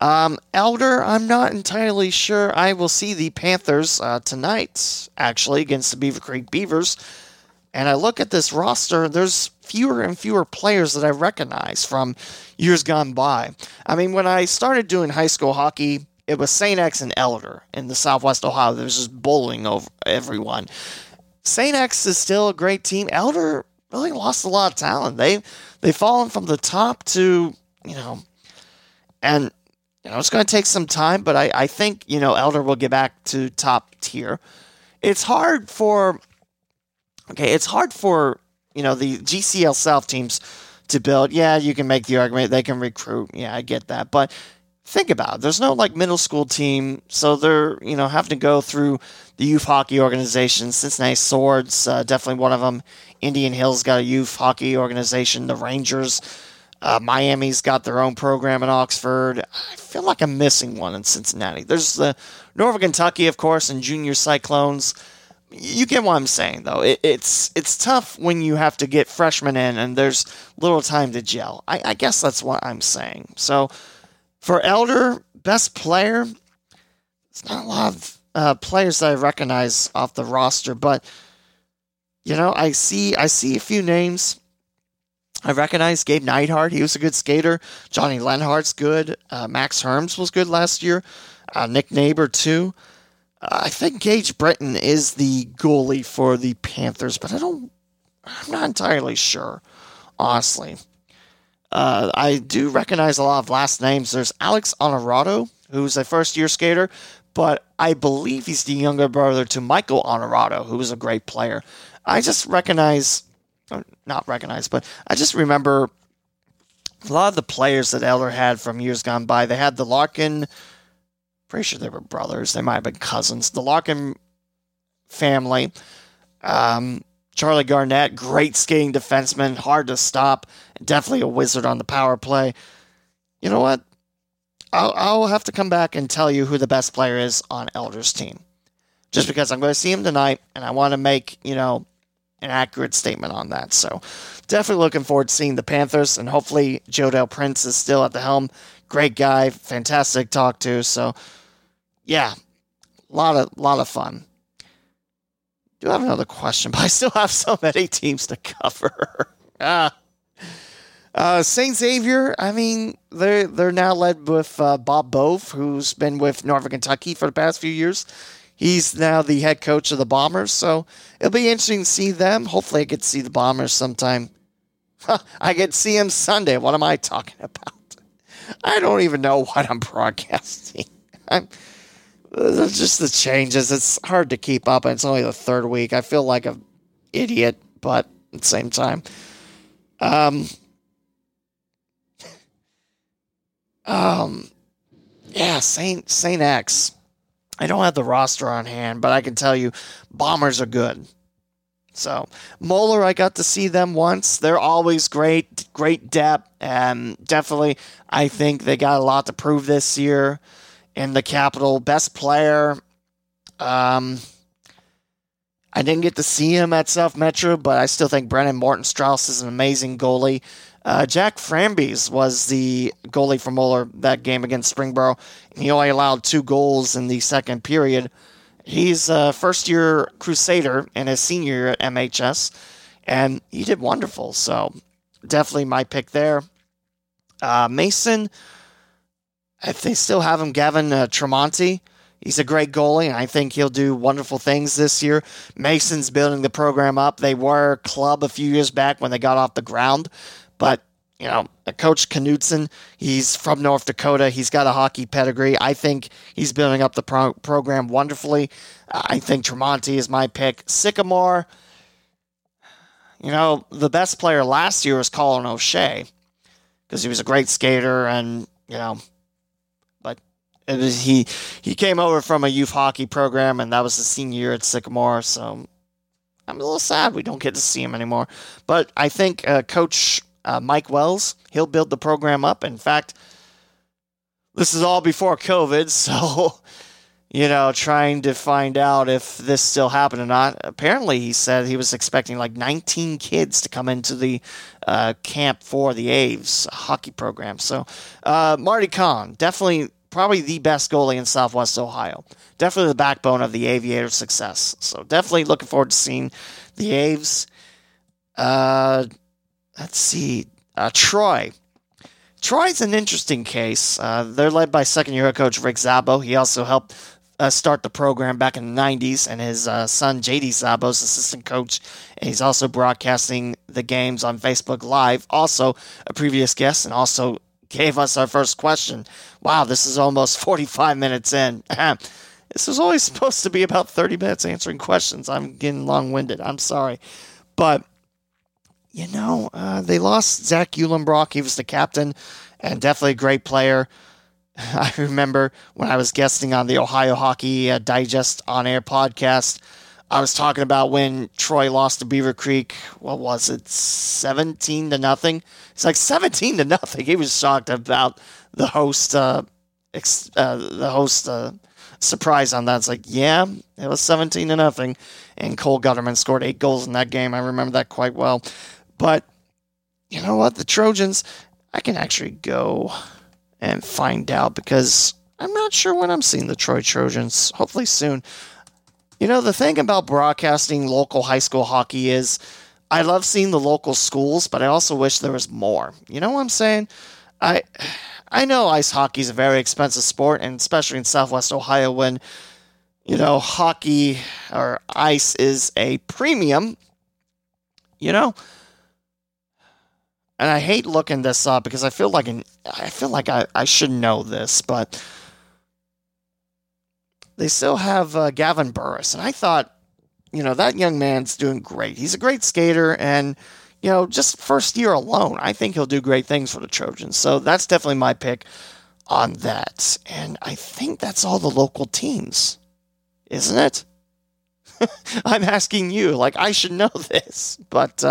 Elder, I'm not entirely sure. I will see the Panthers tonight, actually, against the Beaver Creek Beavers, and I look at this roster, there's fewer and fewer players that I recognize from years gone by. I mean, when I started doing high school hockey, it was St. X and Elder in the Southwest Ohio. There was just bowling over everyone. St. X is still a great team. Elder really lost a lot of talent. They've fallen from the top to, and it's going to take some time, but I think, Elder will get back to top tier. It's hard for the GCL South teams to build. Yeah, you can make the argument they can recruit. Yeah, I get that. But think about it. There's no middle school team, so they're having to go through the youth hockey organization. Cincinnati Swords, definitely one of them. Indian Hills got a youth hockey organization. The Rangers, Miami's got their own program in Oxford. I feel like I'm missing one in Cincinnati. There's the Northern Kentucky, of course, and Junior Cyclones. You get what I'm saying, though. It's tough when you have to get freshmen in and there's little time to gel. I guess that's what I'm saying. So for Elder, best player, it's not a lot of players that I recognize off the roster, but I see a few names. I recognize Gabe Neidhart. He was a good skater. Johnny Lenhart's good. Max Herms was good last year. Nick Neighbor, too. I think Gage Britton is the goalie for the Panthers, but I'm not entirely sure, honestly. I do recognize a lot of last names. There's Alex Honorado, who's a first-year skater, but I believe he's the younger brother to Michael Honorado, who was a great player. I just remember a lot of the players that Elder had from years gone by. They had the Larkin... Pretty sure they were brothers. They might have been cousins. The Larkin family. Charlie Garnett, great skating defenseman, hard to stop, definitely a wizard on the power play. You know what? I'll have to come back and tell you who the best player is on Elder's team. Just because I'm going to see him tonight, and I want to make, an accurate statement on that. So definitely looking forward to seeing the Panthers, and hopefully Jodell Prince is still at the helm. Great guy, fantastic talk to. So, yeah, a lot of fun. Do have another question, but I still have so many teams to cover. Saint Xavier. I mean, they're now led with Bob Bove, who's been with Northern Kentucky for the past few years. He's now the head coach of the Bombers, so it'll be interesting to see them. Hopefully, I get to see the Bombers sometime. I get to see him Sunday. What am I talking about? I don't even know what I'm broadcasting. It's just the changes. It's hard to keep up, and it's only the third week. I feel like an idiot, but at the same time. Yeah, Saint X. I don't have the roster on hand, but I can tell you Bombers are good. So, Moeller, I got to see them once. They're always great, great depth, and definitely, I think they got a lot to prove this year in the Capitol. Best player, I didn't get to see him at South Metro, but I still think Brennan Morton Strauss is an amazing goalie. Jack Frambies was the goalie for Moeller that game against Springboro, and he only allowed 2 goals in the second period. He's a first-year Crusader and a senior year at MHS, and he did wonderful. So definitely my pick there. Mason, if they still have him, Gavin Tremonti, he's a great goalie, and I think he'll do wonderful things this year. Mason's building the program up. They were a club a few years back when they got off the ground, but Coach Knudsen, he's from North Dakota. He's got a hockey pedigree. I think he's building up the program wonderfully. I think Tremonti is my pick. Sycamore, the best player last year was Colin O'Shea because he was a great skater and, but he came over from a youth hockey program, and that was his senior year at Sycamore, so I'm a little sad we don't get to see him anymore. But I think Coach... Mike Wells, he'll build the program up. In fact, this is all before COVID, so, trying to find out if this still happened or not. Apparently, he said he was expecting 19 kids to come into the camp for the Aves hockey program. So, Marty Kahn, definitely probably the best goalie in Southwest Ohio. Definitely the backbone of the Aviator success. So, definitely looking forward to seeing the Aves. Let's see. Troy. Troy's an interesting case. They're led by second-year head coach Rick Zabo. He also helped start the program back in the 90s, and his son J.T. Zabo is assistant coach, and he's also broadcasting the games on Facebook Live. Also, a previous guest, and also gave us our first question. Wow, this is almost 45 minutes in. This was only supposed to be about 30 minutes answering questions. I'm getting long-winded. I'm sorry. But, you know, they lost Zach Uhlenbrock. He was the captain and definitely a great player. I remember when I was guesting on the Ohio Hockey Digest on-air podcast, I was talking about when Troy lost to Beaver Creek. What was it? 17-0. It's like 17-0. He was shocked about the host. Surprise on that. It's like, yeah, it was 17-0. And Cole Gutterman scored 8 goals in that game. I remember that quite well. But you know what? The Trojans. I can actually go and find out because I'm not sure when I'm seeing the Troy Trojans. Hopefully soon. You know, the thing about broadcasting local high school hockey is I love seeing the local schools, but I also wish there was more. You know what I'm saying? I know ice hockey is a very expensive sport, and especially in Southwest Ohio when, you know, hockey or ice is a premium, you know. And I hate looking this up because I feel like I should know this, but they still have Gavin Burris, and I thought, you know, that young man's doing great. He's a great skater, and, you know, just first year alone, I think he'll do great things for the Trojans. So that's definitely my pick on that. And I think that's all the local teams, isn't it? I'm asking you, like, I should know this. But,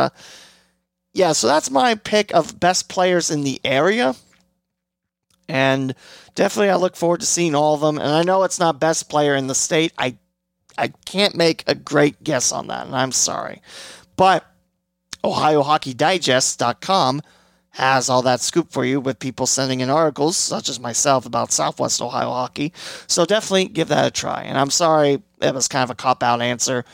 yeah, so that's my pick of best players in the area. And definitely I look forward to seeing all of them. And I know it's not best player in the state. I can't make a great guess on that, and I'm sorry. But OhioHockeyDigest.com has all that scoop for you with people sending in articles, such as myself, about Southwest Ohio hockey. So definitely give that a try. And I'm sorry it was kind of a cop-out answer.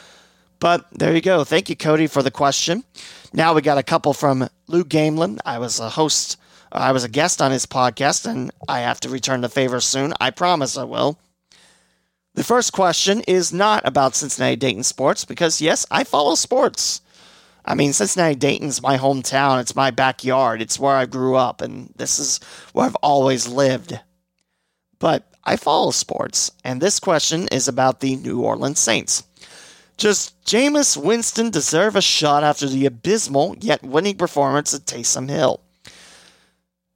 But there you go. Thank you, Cody, for the question. Now we got a couple from Lou Gamelin. I was a guest on his podcast, and I have to return the favor soon. I promise I will. The first question is not about Cincinnati Dayton sports because, yes, I follow sports. I mean, Cincinnati Dayton's my hometown. It's my backyard. It's where I grew up, and this is where I've always lived. But I follow sports, and this question is about the New Orleans Saints. Does Jameis Winston deserve a shot after the abysmal yet winning performance at Taysom Hill?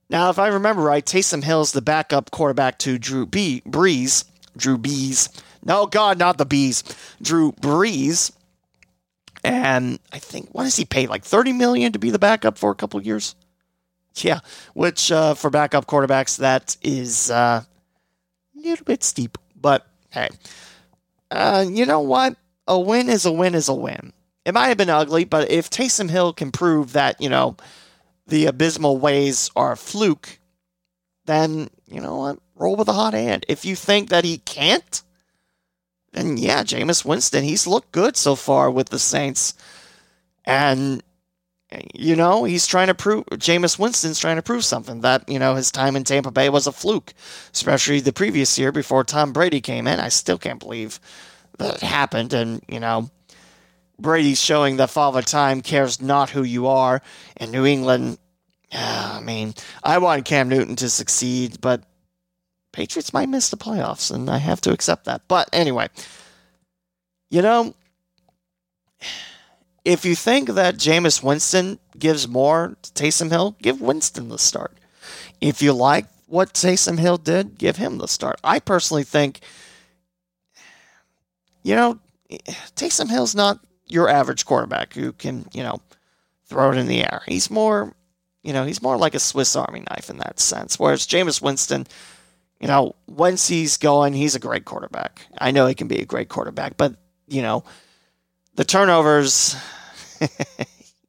Now, if I remember right, Taysom Hill's the backup quarterback to Drew Brees. And I think, what is he paid? Like $30 million to be the backup for a couple of years? Yeah, which for backup quarterbacks, that is a little bit steep. But, hey, you know what? A win is a win is a win. It might have been ugly, but if Taysom Hill can prove that, you know, the abysmal ways are a fluke, then, you know what, roll with a hot hand. If you think that he can't, then yeah, Jameis Winston, he's looked good so far with the Saints. And, you know, Jameis Winston's trying to prove something that, you know, his time in Tampa Bay was a fluke, especially the previous year before Tom Brady came in. I still can't believe that it happened, and, you know, Brady's showing that Father Time cares not who you are. And New England, I mean, I want Cam Newton to succeed, but Patriots might miss the playoffs, and I have to accept that. But anyway, you know, if you think that Jameis Winston gives more to Taysom Hill, give Winston the start. If you like what Taysom Hill did, give him the start. I personally think, you know, Taysom Hill's not your average quarterback who can, you know, throw it in the air. He's more, you know, like a Swiss Army knife in that sense. Whereas Jameis Winston, you know, once he's going, he's a great quarterback. I know he can be a great quarterback, but, you know, the turnovers,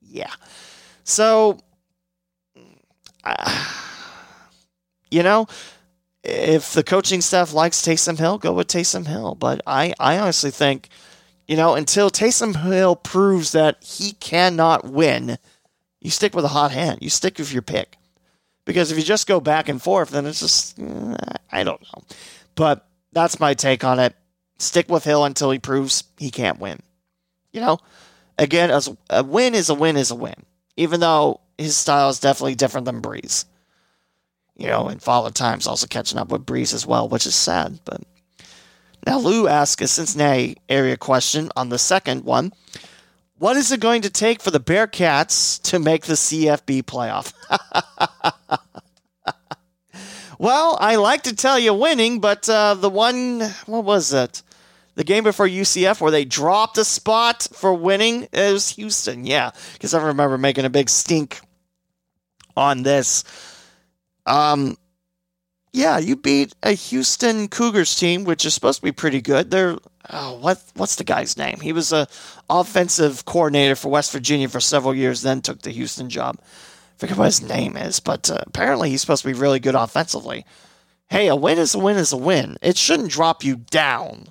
yeah. So, you know, if the coaching staff likes Taysom Hill, go with Taysom Hill. But I honestly think, you know, until Taysom Hill proves that he cannot win, You stick with a hot hand. You stick with your pick. Because if you just go back and forth, then it's just, I don't know. But that's my take on it. Stick with Hill until he proves he can't win. You know, again, a win is a win is a win. Even though his style is definitely different than Brees. You know, and Fall of Time's also catching up with Brees as well, which is sad. But now Lou asks a Cincinnati area question on the second one. What is it going to take for the Bearcats to make the CFB playoff? Well, I like to tell you winning, but the one, what was it? The game before UCF where they dropped a spot for winning, it was Houston, yeah. Because I remember making a big stink on this. Yeah, you beat a Houston Cougars team, which is supposed to be pretty good. They're, what's the guy's name? He was an offensive coordinator for West Virginia for several years, then took the Houston job. I forget what his name is, but apparently he's supposed to be really good offensively. Hey, a win is a win is a win. It shouldn't drop you down,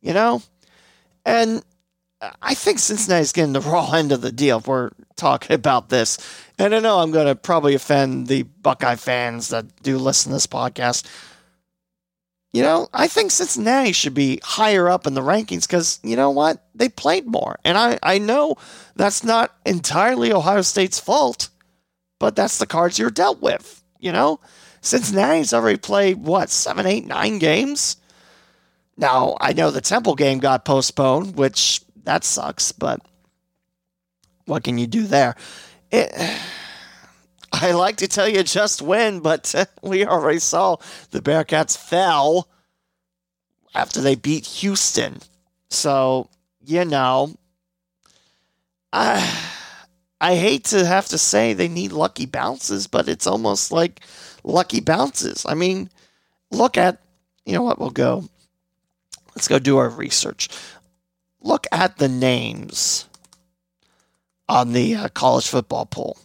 you know? And I think Cincinnati's getting the raw end of the deal if we're talking about this. And I know I'm going to probably offend the Buckeye fans that do listen to this podcast. You know, I think Cincinnati should be higher up in the rankings because, you know what? They played more. And I know that's not entirely Ohio State's fault, but that's the cards you're dealt with, you know? Cincinnati's already played, what, 7, 8, 9 games? Now, I know the Temple game got postponed, which that sucks, but what can you do there? I like to tell you just win, but we already saw the Bearcats fell after they beat Houston. So, you know, I hate to have to say they need lucky bounces, but it's almost like lucky bounces. I mean, look at, you know what, we'll go. Let's go do our research. Look at the names on the college football poll.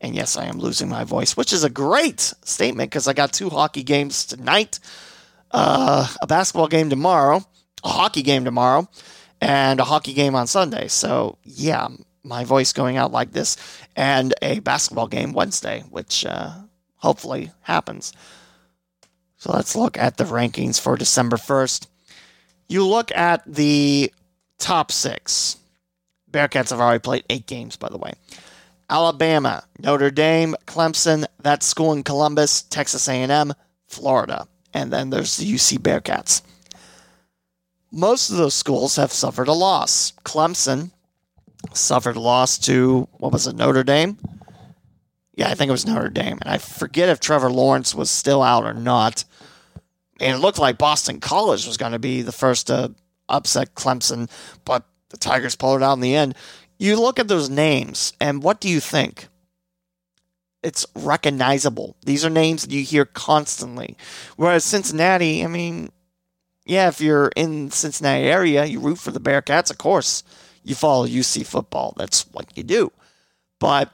And yes, I am losing my voice, which is a great statement because I got 2 hockey games tonight, a basketball game tomorrow, a hockey game tomorrow, and a hockey game on Sunday. So, yeah, my voice going out like this, and a basketball game Wednesday, which hopefully happens. So let's look at the rankings for December 1st. You look at the top 6. Bearcats have already played 8 games, by the way. Alabama, Notre Dame, Clemson, that school in Columbus, Texas A&M, Florida. And then there's the UC Bearcats. Most of those schools have suffered a loss. Clemson suffered a loss to, what was it, Notre Dame? Yeah, I think it was Notre Dame. And I forget if Trevor Lawrence was still out or not. And it looked like Boston College was going to be the first to upset Clemson, but the Tigers pulled it out in the end. You look at those names, and what do you think? It's recognizable. These are names that you hear constantly. Whereas Cincinnati, I mean, yeah, if you're in the Cincinnati area, you root for the Bearcats, of course. You follow UC football. That's what you do. But,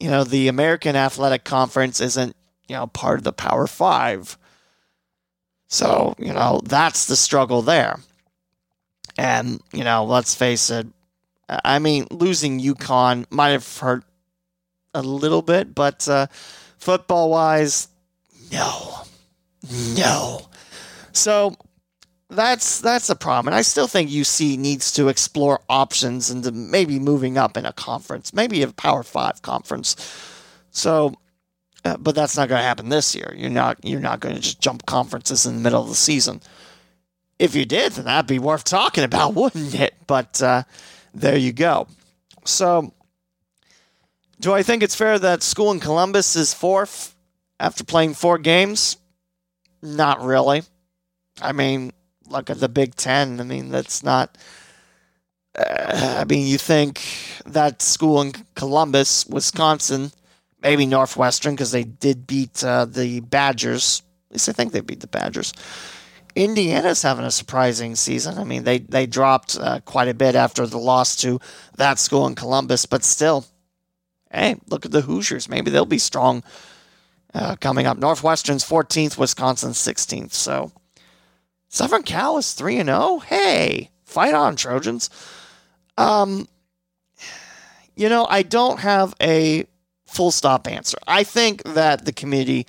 you know, the American Athletic Conference isn't, you know, part of the Power Five. So, you know, that's the struggle there. And, you know, let's face it. I mean, losing UConn might have hurt a little bit, but football-wise, no. So that's a problem, and I still think UC needs to explore options and maybe moving up in a conference, maybe a Power 5 conference. So, but that's not going to happen this year. You're not going to just jump conferences in the middle of the season. If you did, then that'd be worth talking about, wouldn't it? But there you go. So, do I think it's fair that school in Columbus is 4th after playing 4 games? Not really. I mean, look at the Big Ten. I mean, that's not... I mean, you think that school in Columbus, Wisconsin, maybe Northwestern, because they did beat the Badgers. At least I think they beat the Badgers. Indiana's having a surprising season. I mean, they dropped quite a bit after the loss to that school in Columbus, but still, hey, look at the Hoosiers. Maybe they'll be strong coming up. Northwestern's 14th, Wisconsin's 16th. So, Southern Cal is 3-0. Hey, fight on, Trojans. You know, I don't have a full stop answer. I think that the committee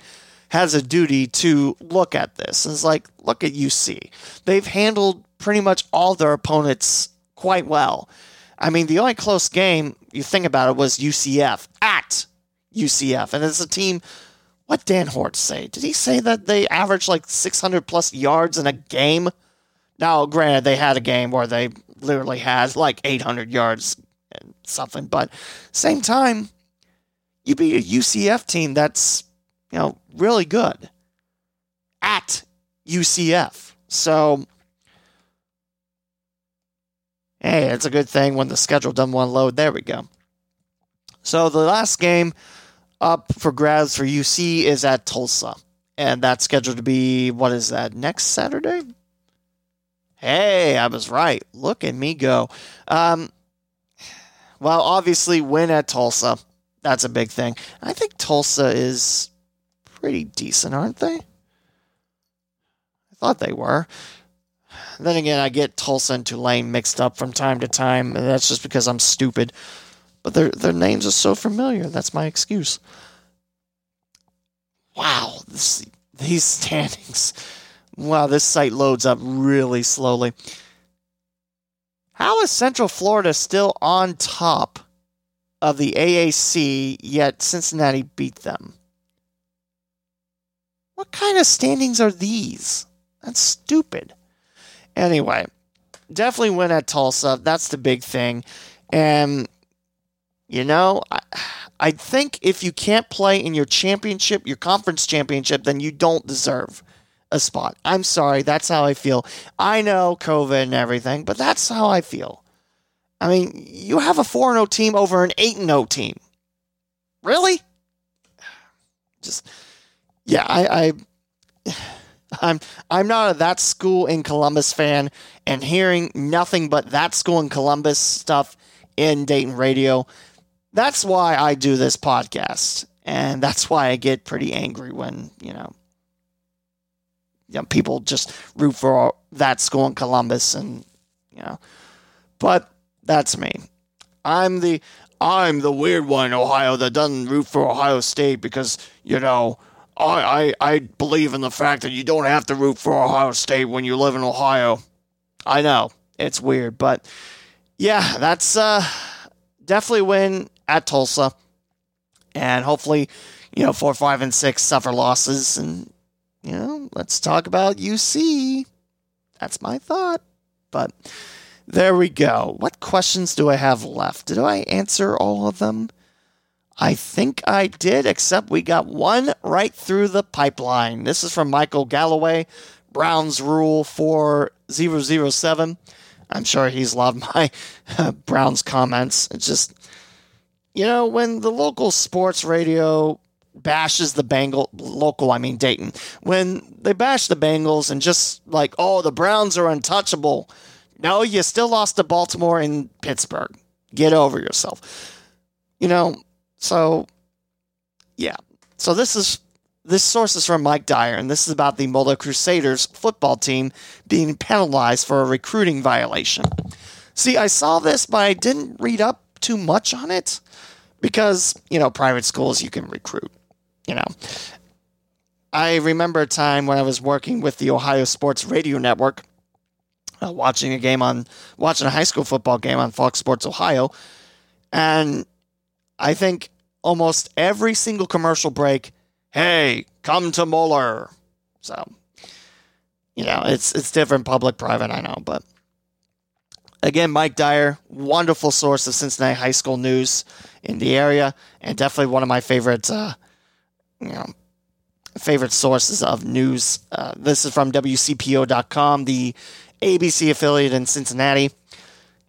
has a duty to look at this. It's like, look at UC. They've handled pretty much all their opponents quite well. I mean, the only close game, you think about it, was UCF at UCF. And it's a team, what Dan Hort say? Did he say that they averaged like 600 plus yards in a game? Now, granted, they had a game where they literally had like 800 yards and something. But same time, you beat a UCF team that's, you know, really good at UCF. So, hey, it's a good thing when the schedule doesn't want to load. There we go. So the last game up for grabs for UC is at Tulsa. And that's scheduled to be, what is that, next Saturday? Hey, I was right. Look at me go. Well, obviously, win at Tulsa. That's a big thing. I think Tulsa is pretty decent, aren't they? I thought they were. Then again, I get Tulsa and Tulane mixed up from time to time, and that's just because I'm stupid. But their names are so familiar. That's my excuse. Wow, these standings. Wow, this site loads up really slowly. How is Central Florida still on top of the AAC, yet Cincinnati beat them? What kind of standings are these? That's stupid. Anyway, definitely win at Tulsa. That's the big thing. And, you know, I think if you can't play in your championship, your conference championship, then you don't deserve a spot. I'm sorry. That's how I feel. I know COVID and everything, but that's how I feel. I mean, you have a 4-0 team over an 8-0 team. Really? Just, yeah, I'm not a That School in Columbus fan, and hearing nothing but That School in Columbus stuff in Dayton radio, that's why I do this podcast, and that's why I get pretty angry when, you know people just root for That School in Columbus, and, you know, but that's me. I'm the weird one in Ohio that doesn't root for Ohio State because, you know, I believe in the fact that you don't have to root for Ohio State when you live in Ohio. I know, it's weird, but yeah, that's definitely win at Tulsa. And hopefully, you know, 4, 5, and 6 suffer losses. And, you know, let's talk about UC. That's my thought. But there we go. What questions do I have left? Did I answer all of them? I think I did, except we got one right through the pipeline. This is from Michael Galloway, Browns Rule 4007. I'm sure he's loved my Browns comments. It's just, you know, when the local sports radio bashes the Bengals, local, I mean Dayton, when they bash the Bengals and just like, oh, the Browns are untouchable. No, you still lost to Baltimore and Pittsburgh. Get over yourself. You know, so, yeah. So this source is from Mike Dyer, and this is about the Moeller Crusaders football team being penalized for a recruiting violation. See, I saw this, but I didn't read up too much on it because, you know, private schools, you can recruit, you know. I remember a time when I was working with the Ohio Sports Radio Network, watching a high school football game on Fox Sports Ohio, and I think almost every single commercial break, hey, come to Moeller. So, you know, it's different public-private, I know. But, again, Mike Dyer, wonderful source of Cincinnati high school news in the area, and definitely one of my favorite sources of news. This is from WCPO.com, the ABC affiliate in Cincinnati,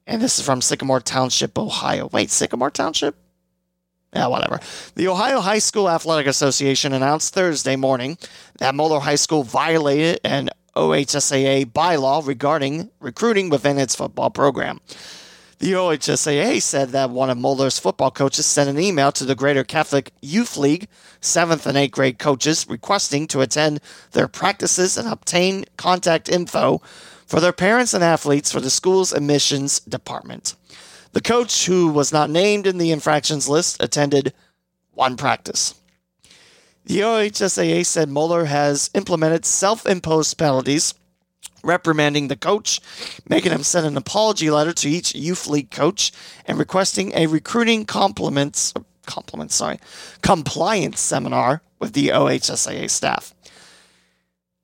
and this is from Sycamore Township, Ohio. Wait, Sycamore Township? Yeah, whatever. The Ohio High School Athletic Association announced Thursday morning that Moeller High School violated an OHSAA bylaw regarding recruiting within its football program. The OHSAA said that one of Moeller's football coaches sent an email to the Greater Catholic Youth League 7th and 8th grade coaches requesting to attend their practices and obtain contact info for their parents and athletes for the school's admissions department. The coach, who was not named in the infractions list, attended on practice. The OHSAA said Moeller has implemented self-imposed penalties, reprimanding the coach, making him send an apology letter to each youth league coach, and requesting a recruiting compliance seminar with the OHSAA staff.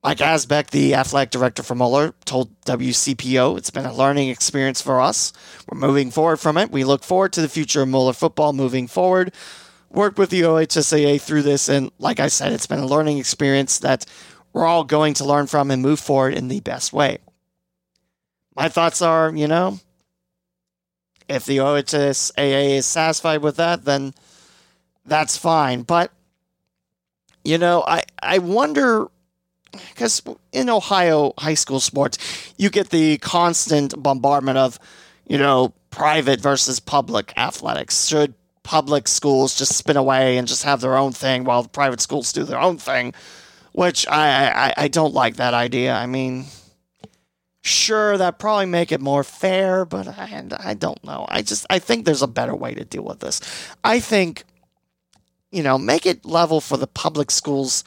Mike Asbeck, the athletic director for Moeller, told WCPO, "It's been a learning experience for us. We're moving forward from it. We look forward to the future of Moeller football moving forward. Worked with the OHSAA through this, and like I said, it's been a learning experience that we're all going to learn from and move forward in the best way." My thoughts are, if the OHSAA is satisfied with that, then that's fine. But, I wonder, because in Ohio high school sports, you get the constant bombardment of, private versus public athletics. Should public schools just spin away and just have their own thing while the private schools do their own thing? Which I don't like that idea. I mean, sure, that probably make it more fair, but I don't know. I think there's a better way to deal with this. I think, make it level for the public schools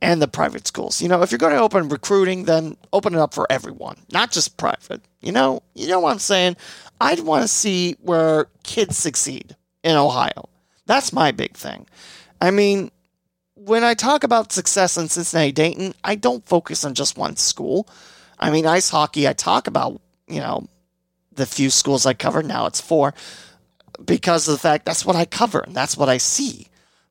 and the private schools. If you're going to open recruiting, then open it up for everyone, not just private. You know what I'm saying? I'd want to see where kids succeed in Ohio. That's my big thing. I mean, when I talk about success in Cincinnati-Dayton, I don't focus on just one school. I mean, ice hockey, I talk about, the few schools I cover. Now it's 4 because of the fact that's what I cover and that's what I see.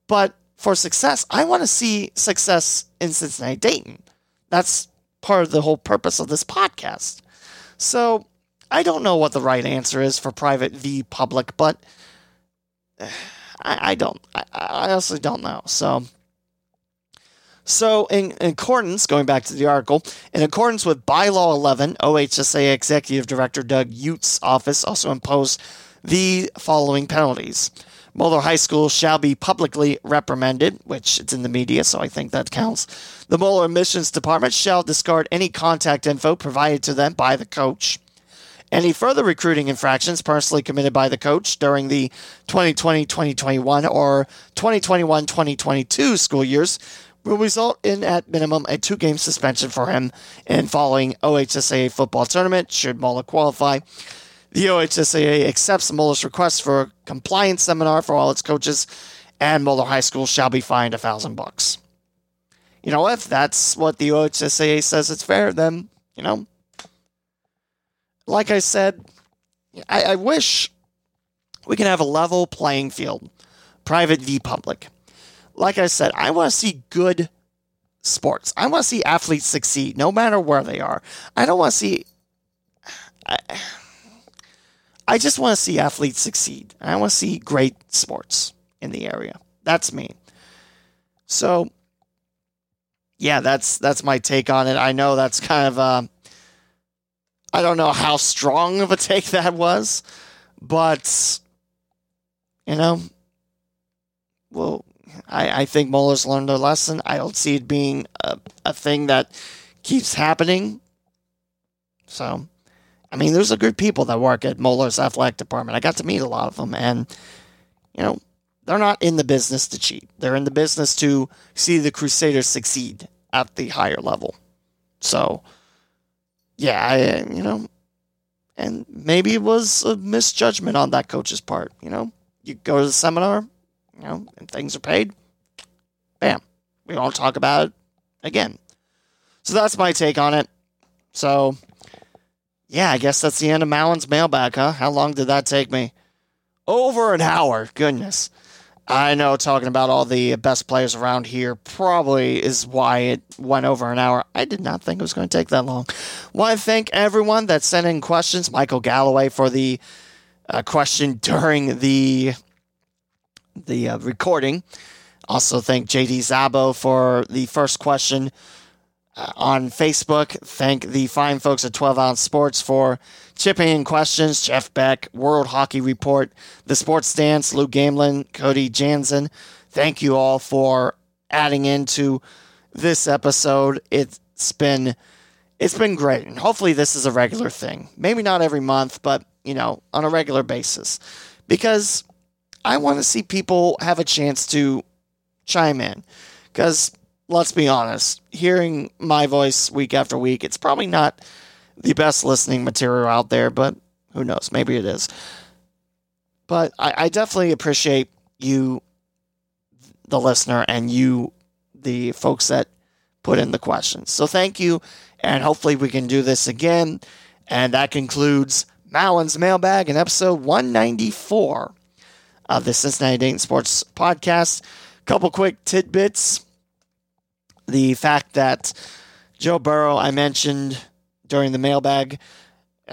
But for success, I want to see success in Cincinnati-Dayton. That's part of the whole purpose of this podcast. So I don't know what the right answer is for private v. public, but I honestly don't know. So in accordance, going back to the article, in accordance with Bylaw 11, OHSAA Executive Director Doug Ute's office also imposed the following penalties. Moeller High School shall be publicly reprimanded, which it's in the media, so I think that counts. The Moeller Admissions Department shall discard any contact info provided to them by the coach. Any further recruiting infractions personally committed by the coach during the 2020-2021 or 2021-2022 school years will result in, at minimum, a 2-game suspension for him in following OHSAA football tournament, should Moeller qualify. The OHSAA accepts Moeller's request for a compliance seminar for all its coaches, and Moeller High School shall be fined $1,000. If that's what the OHSAA says it's fair, then, like I said, I wish we can have a level playing field, private v. public. Like I said, I want to see good sports. I want to see athletes succeed, no matter where they are. I don't want to see... I just want to see athletes succeed. I want to see great sports in the area. That's me. So, yeah, that's my take on it. I know that's kind of, I don't know how strong of a take that was, but, well, I think Moeller's learned their lesson. I don't see it being a thing that keeps happening. So... I mean, there's a good people that work at Moeller's athletic department. I got to meet a lot of them, and, they're not in the business to cheat. They're in the business to see the Crusaders succeed at the higher level. So, yeah, and maybe it was a misjudgment on that coach's part. You go to the seminar, and things are paid. Bam. We don't talk about it again. So that's my take on it. So... yeah, I guess that's the end of Mowen's mailbag, huh? How long did that take me? Over an hour. Goodness. I know talking about all the best players around here probably is why it went over an hour. I did not think it was going to take that long. Well, I thank everyone that sent in questions. Michael Galloway for the question during the recording. Also thank J.T. Zabo for the first question. On Facebook, thank the fine folks at 12 Ounce Sports for chipping in questions. Jeff Beck, World Hockey Report, The Sports Stance, Lou Gamlin, Cody Jansen. Thank you all for adding into this episode. It's been great, and hopefully this is a regular thing. Maybe not every month, but, on a regular basis. Because I want to see people have a chance to chime in. Because, let's be honest, hearing my voice week after week, it's probably not the best listening material out there, but who knows? Maybe it is. But I definitely appreciate you, the listener, and you, the folks that put in the questions. So thank you, and hopefully we can do this again. And that concludes Mowen's Mailbag in episode 194 of the Cincinnati Dayton Sports Podcast. Couple quick tidbits. The fact that Joe Burrow, I mentioned during the mailbag,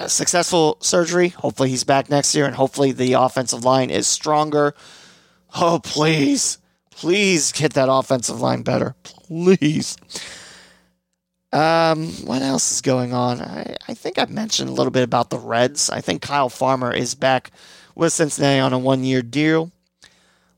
successful surgery. Hopefully he's back next year, and hopefully the offensive line is stronger. Oh, please. Please get that offensive line better. Please. What else is going on? I think I've mentioned a little bit about the Reds. I think Kyle Farmer is back with Cincinnati on a one-year deal.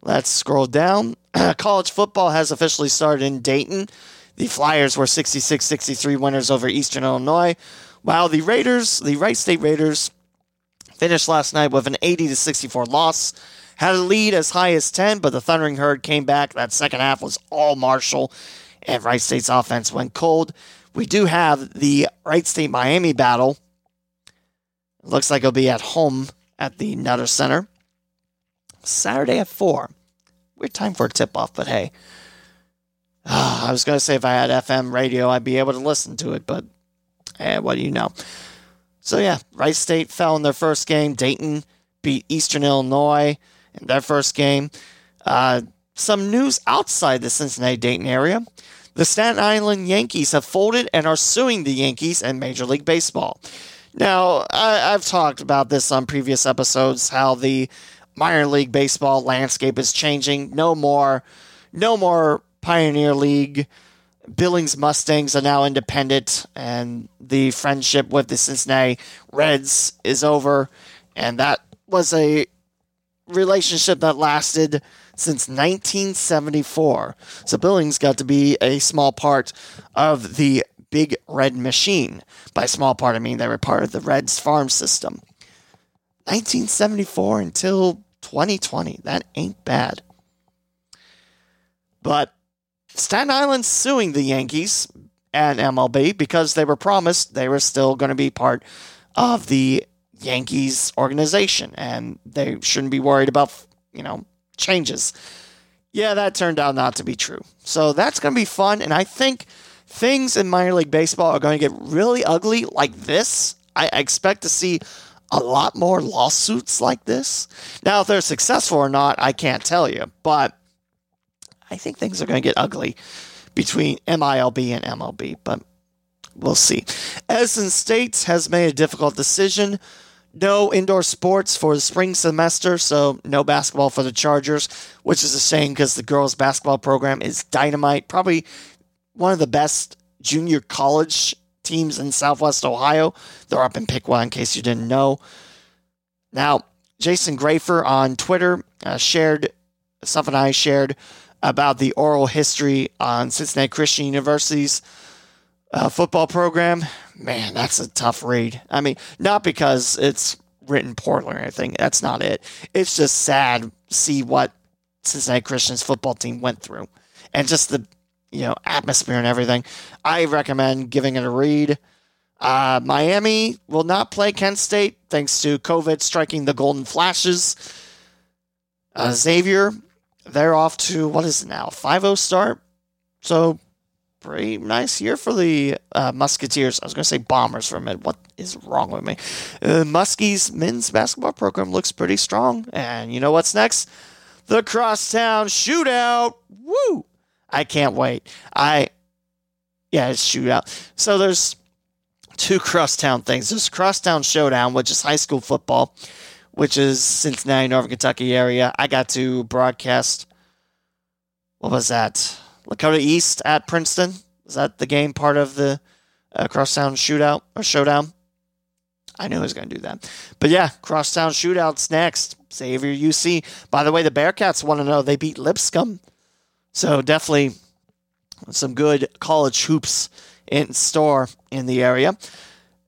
Let's scroll down. College football has officially started in Dayton. The Flyers were 66-63 winners over Eastern Illinois, while the Raiders, the Wright State Raiders, finished last night with an 80-64 loss. Had a lead as high as 10, but the Thundering Herd came back. That second half was all Marshall, and Wright State's offense went cold. We do have the Wright State-Miami battle. It looks like it'll be at home at the Nutter Center Saturday at 4. Weird time for a tip-off, but hey. I was going to say if I had FM radio, I'd be able to listen to it, but what do you know? So yeah, Wright State fell in their first game. Dayton beat Eastern Illinois in their first game. Some news outside the Cincinnati-Dayton area. The Staten Island Yankees have folded and are suing the Yankees and Major League Baseball. Now, I've talked about this on previous episodes, how the minor league baseball landscape is changing. No more Pioneer League. Billings Mustangs are now independent, and the friendship with the Cincinnati Reds is over, and that was a relationship that lasted since 1974. So Billings got to be a small part of the Big Red Machine. By small part, I mean they were part of the Reds farm system. 1974 until 2020. That ain't bad. But Staten Island's suing the Yankees and MLB because they were promised they were still going to be part of the Yankees organization, and they shouldn't be worried about, changes. Yeah, that turned out not to be true. So that's going to be fun, and I think things in minor league baseball are going to get really ugly like this. I expect to see a lot more lawsuits like this. Now, if they're successful or not, I can't tell you, but I think things are going to get ugly between MILB and MLB, but we'll see. Edison State has made a difficult decision. No indoor sports for the spring semester, so no basketball for the Chargers, which is a shame because the girls' basketball program is dynamite. Probably one of the best junior college teams in Southwest Ohio. They're up in Piqua, in case you didn't know. Now, Jason Grafer on Twitter shared something I shared about the oral history on Cincinnati Christian University's football program. Man, that's a tough read. I mean, not because it's written poorly or anything. That's not it. It's just sad to see what Cincinnati Christian's football team went through, and just the atmosphere and everything. I recommend giving it a read. Miami will not play Kent State thanks to COVID striking the golden flashes. Xavier, they're off to, what is it now, 5-0 start? So pretty nice year for the Musketeers. I was going to say Bombers for a minute. What is wrong with me? Muskie's men's basketball program looks pretty strong. And you know what's next? The Crosstown Shootout. Woo! I can't wait. It's Shootout. So there's two Crosstown things. There's Crosstown Showdown, which is high school football, which is Cincinnati, Northern Kentucky area. I got to broadcast, what was that? Lakota East at Princeton. Is that the game part of the Crosstown Shootout or Showdown? I knew I was going to do that. But yeah, Crosstown Shootout's next. Xavier UC. By the way, the Bearcats want to know. They beat Lipscomb. So definitely some good college hoops in store in the area.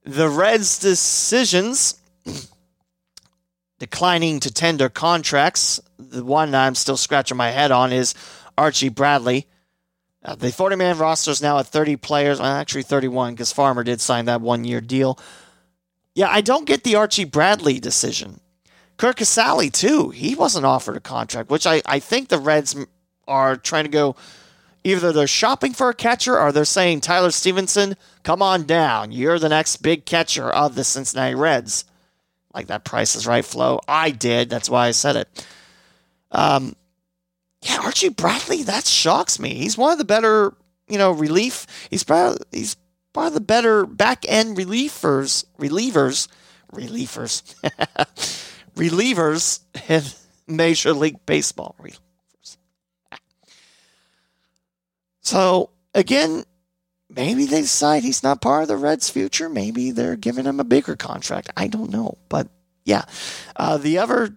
The Reds' decisions declining to tender contracts. The one I'm still scratching my head on is Archie Bradley. The 40-man roster is now at 30 players. Well, actually 31, because Farmer did sign that one-year deal. Yeah, I don't get the Archie Bradley decision. Kirk Casale, too. He wasn't offered a contract, which I think the Reds are trying to go. Either they're shopping for a catcher or they're saying, Tyler Stevenson, come on down. You're the next big catcher of the Cincinnati Reds. Like that Price is Right flow. I did. That's why I said it. Yeah, Archie Bradley, that shocks me. He's one of the better, relief. He's part of the better back-end relievers in Major League Baseball. So, again, maybe they decide he's not part of the Reds' future. Maybe they're giving him a bigger contract. I don't know. But, yeah. The other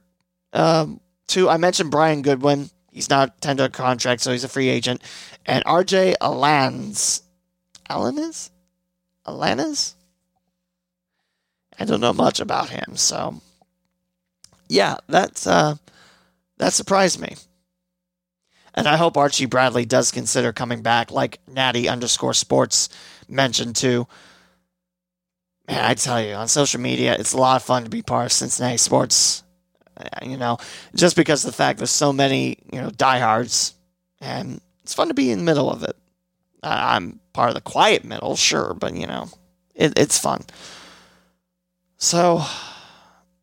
two, I mentioned Brian Goodwin. He's not tender contract, so he's a free agent. And RJ Alanis. Alanis? I don't know much about him. So, yeah, that surprised me. And I hope Archie Bradley does consider coming back, like Natty_Sports mentioned too. Man, I tell you, on social media, it's a lot of fun to be part of Cincinnati sports. Just because of the fact there's so many, diehards, and it's fun to be in the middle of it. I'm part of the quiet middle, sure, but it's fun. So,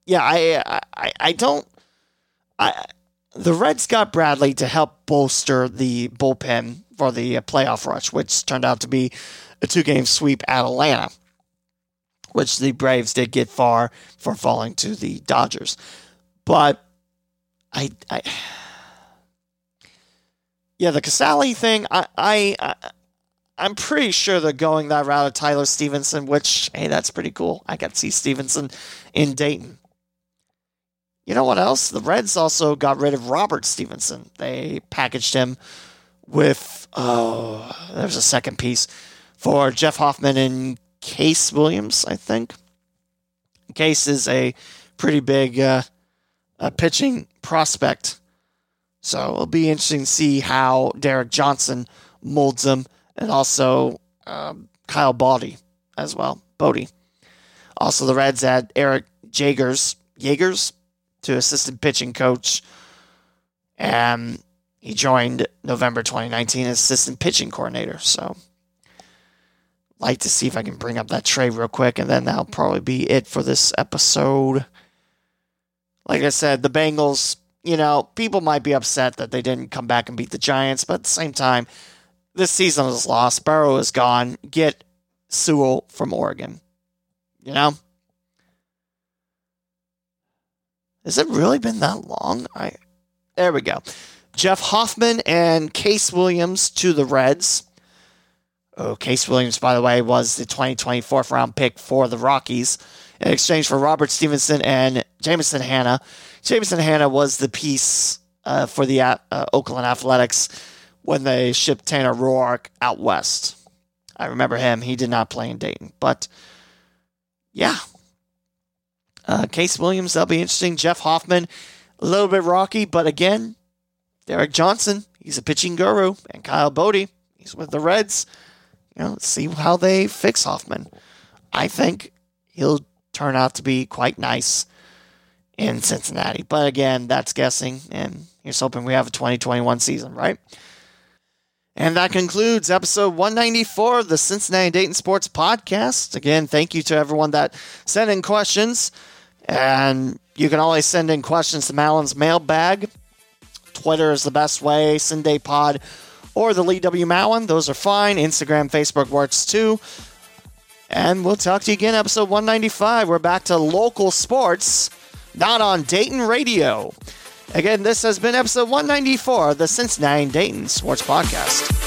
yeah, the Reds got Bradley to help bolster the bullpen for the playoff rush, which turned out to be a two-game sweep at Atlanta, which the Braves did get far for falling to the Dodgers. But the Casale thing, I'm pretty sure they're going that route of Tyler Stevenson, which, hey, that's pretty cool. I got to see Stevenson in Dayton. You know what else? The Reds also got rid of Robert Stevenson. They packaged him with, there's a second piece for Jeff Hoffman and Case Williams, I think. Case is a pretty big pitching prospect. So it'll be interesting to see how Derek Johnson molds him, and also Kyle Bodie as well. Bodie. Also, the Reds had Eric Yeagers? To assistant pitching coach, and he joined November 2019 as assistant pitching coordinator. So, like to see if I can bring up that trade real quick, and then that'll probably be it for this episode. Like I said, the Bengals, people might be upset that they didn't come back and beat the Giants, but at the same time, this season was lost. Burrow is gone. Get Sewell from Oregon. Has it really been that long? There we go. Jeff Hoffman and Case Williams to the Reds. Oh, Case Williams, by the way, was the 2020 fourth-round pick for the Rockies in exchange for Robert Stevenson and Jamison Hanna. Jamison Hanna was the piece for the Oakland Athletics when they shipped Tanner Roark out west. I remember him. He did not play in Dayton, but yeah. Case Williams, that'll be interesting. Jeff Hoffman, a little bit rocky, but again, Derek Johnson, he's a pitching guru, and Kyle Bodie, he's with the Reds. Let's see how they fix Hoffman. I think he'll turn out to be quite nice in Cincinnati, but again, that's guessing, and here's hoping we have a 2021 season, right? And that concludes episode 194 of the Cincinnati and Dayton Sports Podcast. Again, thank you to everyone that sent in questions. And you can always send in questions to Malin's mailbag. Twitter is the best way. CindayPod or the Lee W. Mowen. Those are fine. Instagram, Facebook works too. And we'll talk to you again, episode 195. We're back to local sports, not on Dayton radio. Again, this has been episode 194 of the Cincinnati and Dayton Sports Podcast.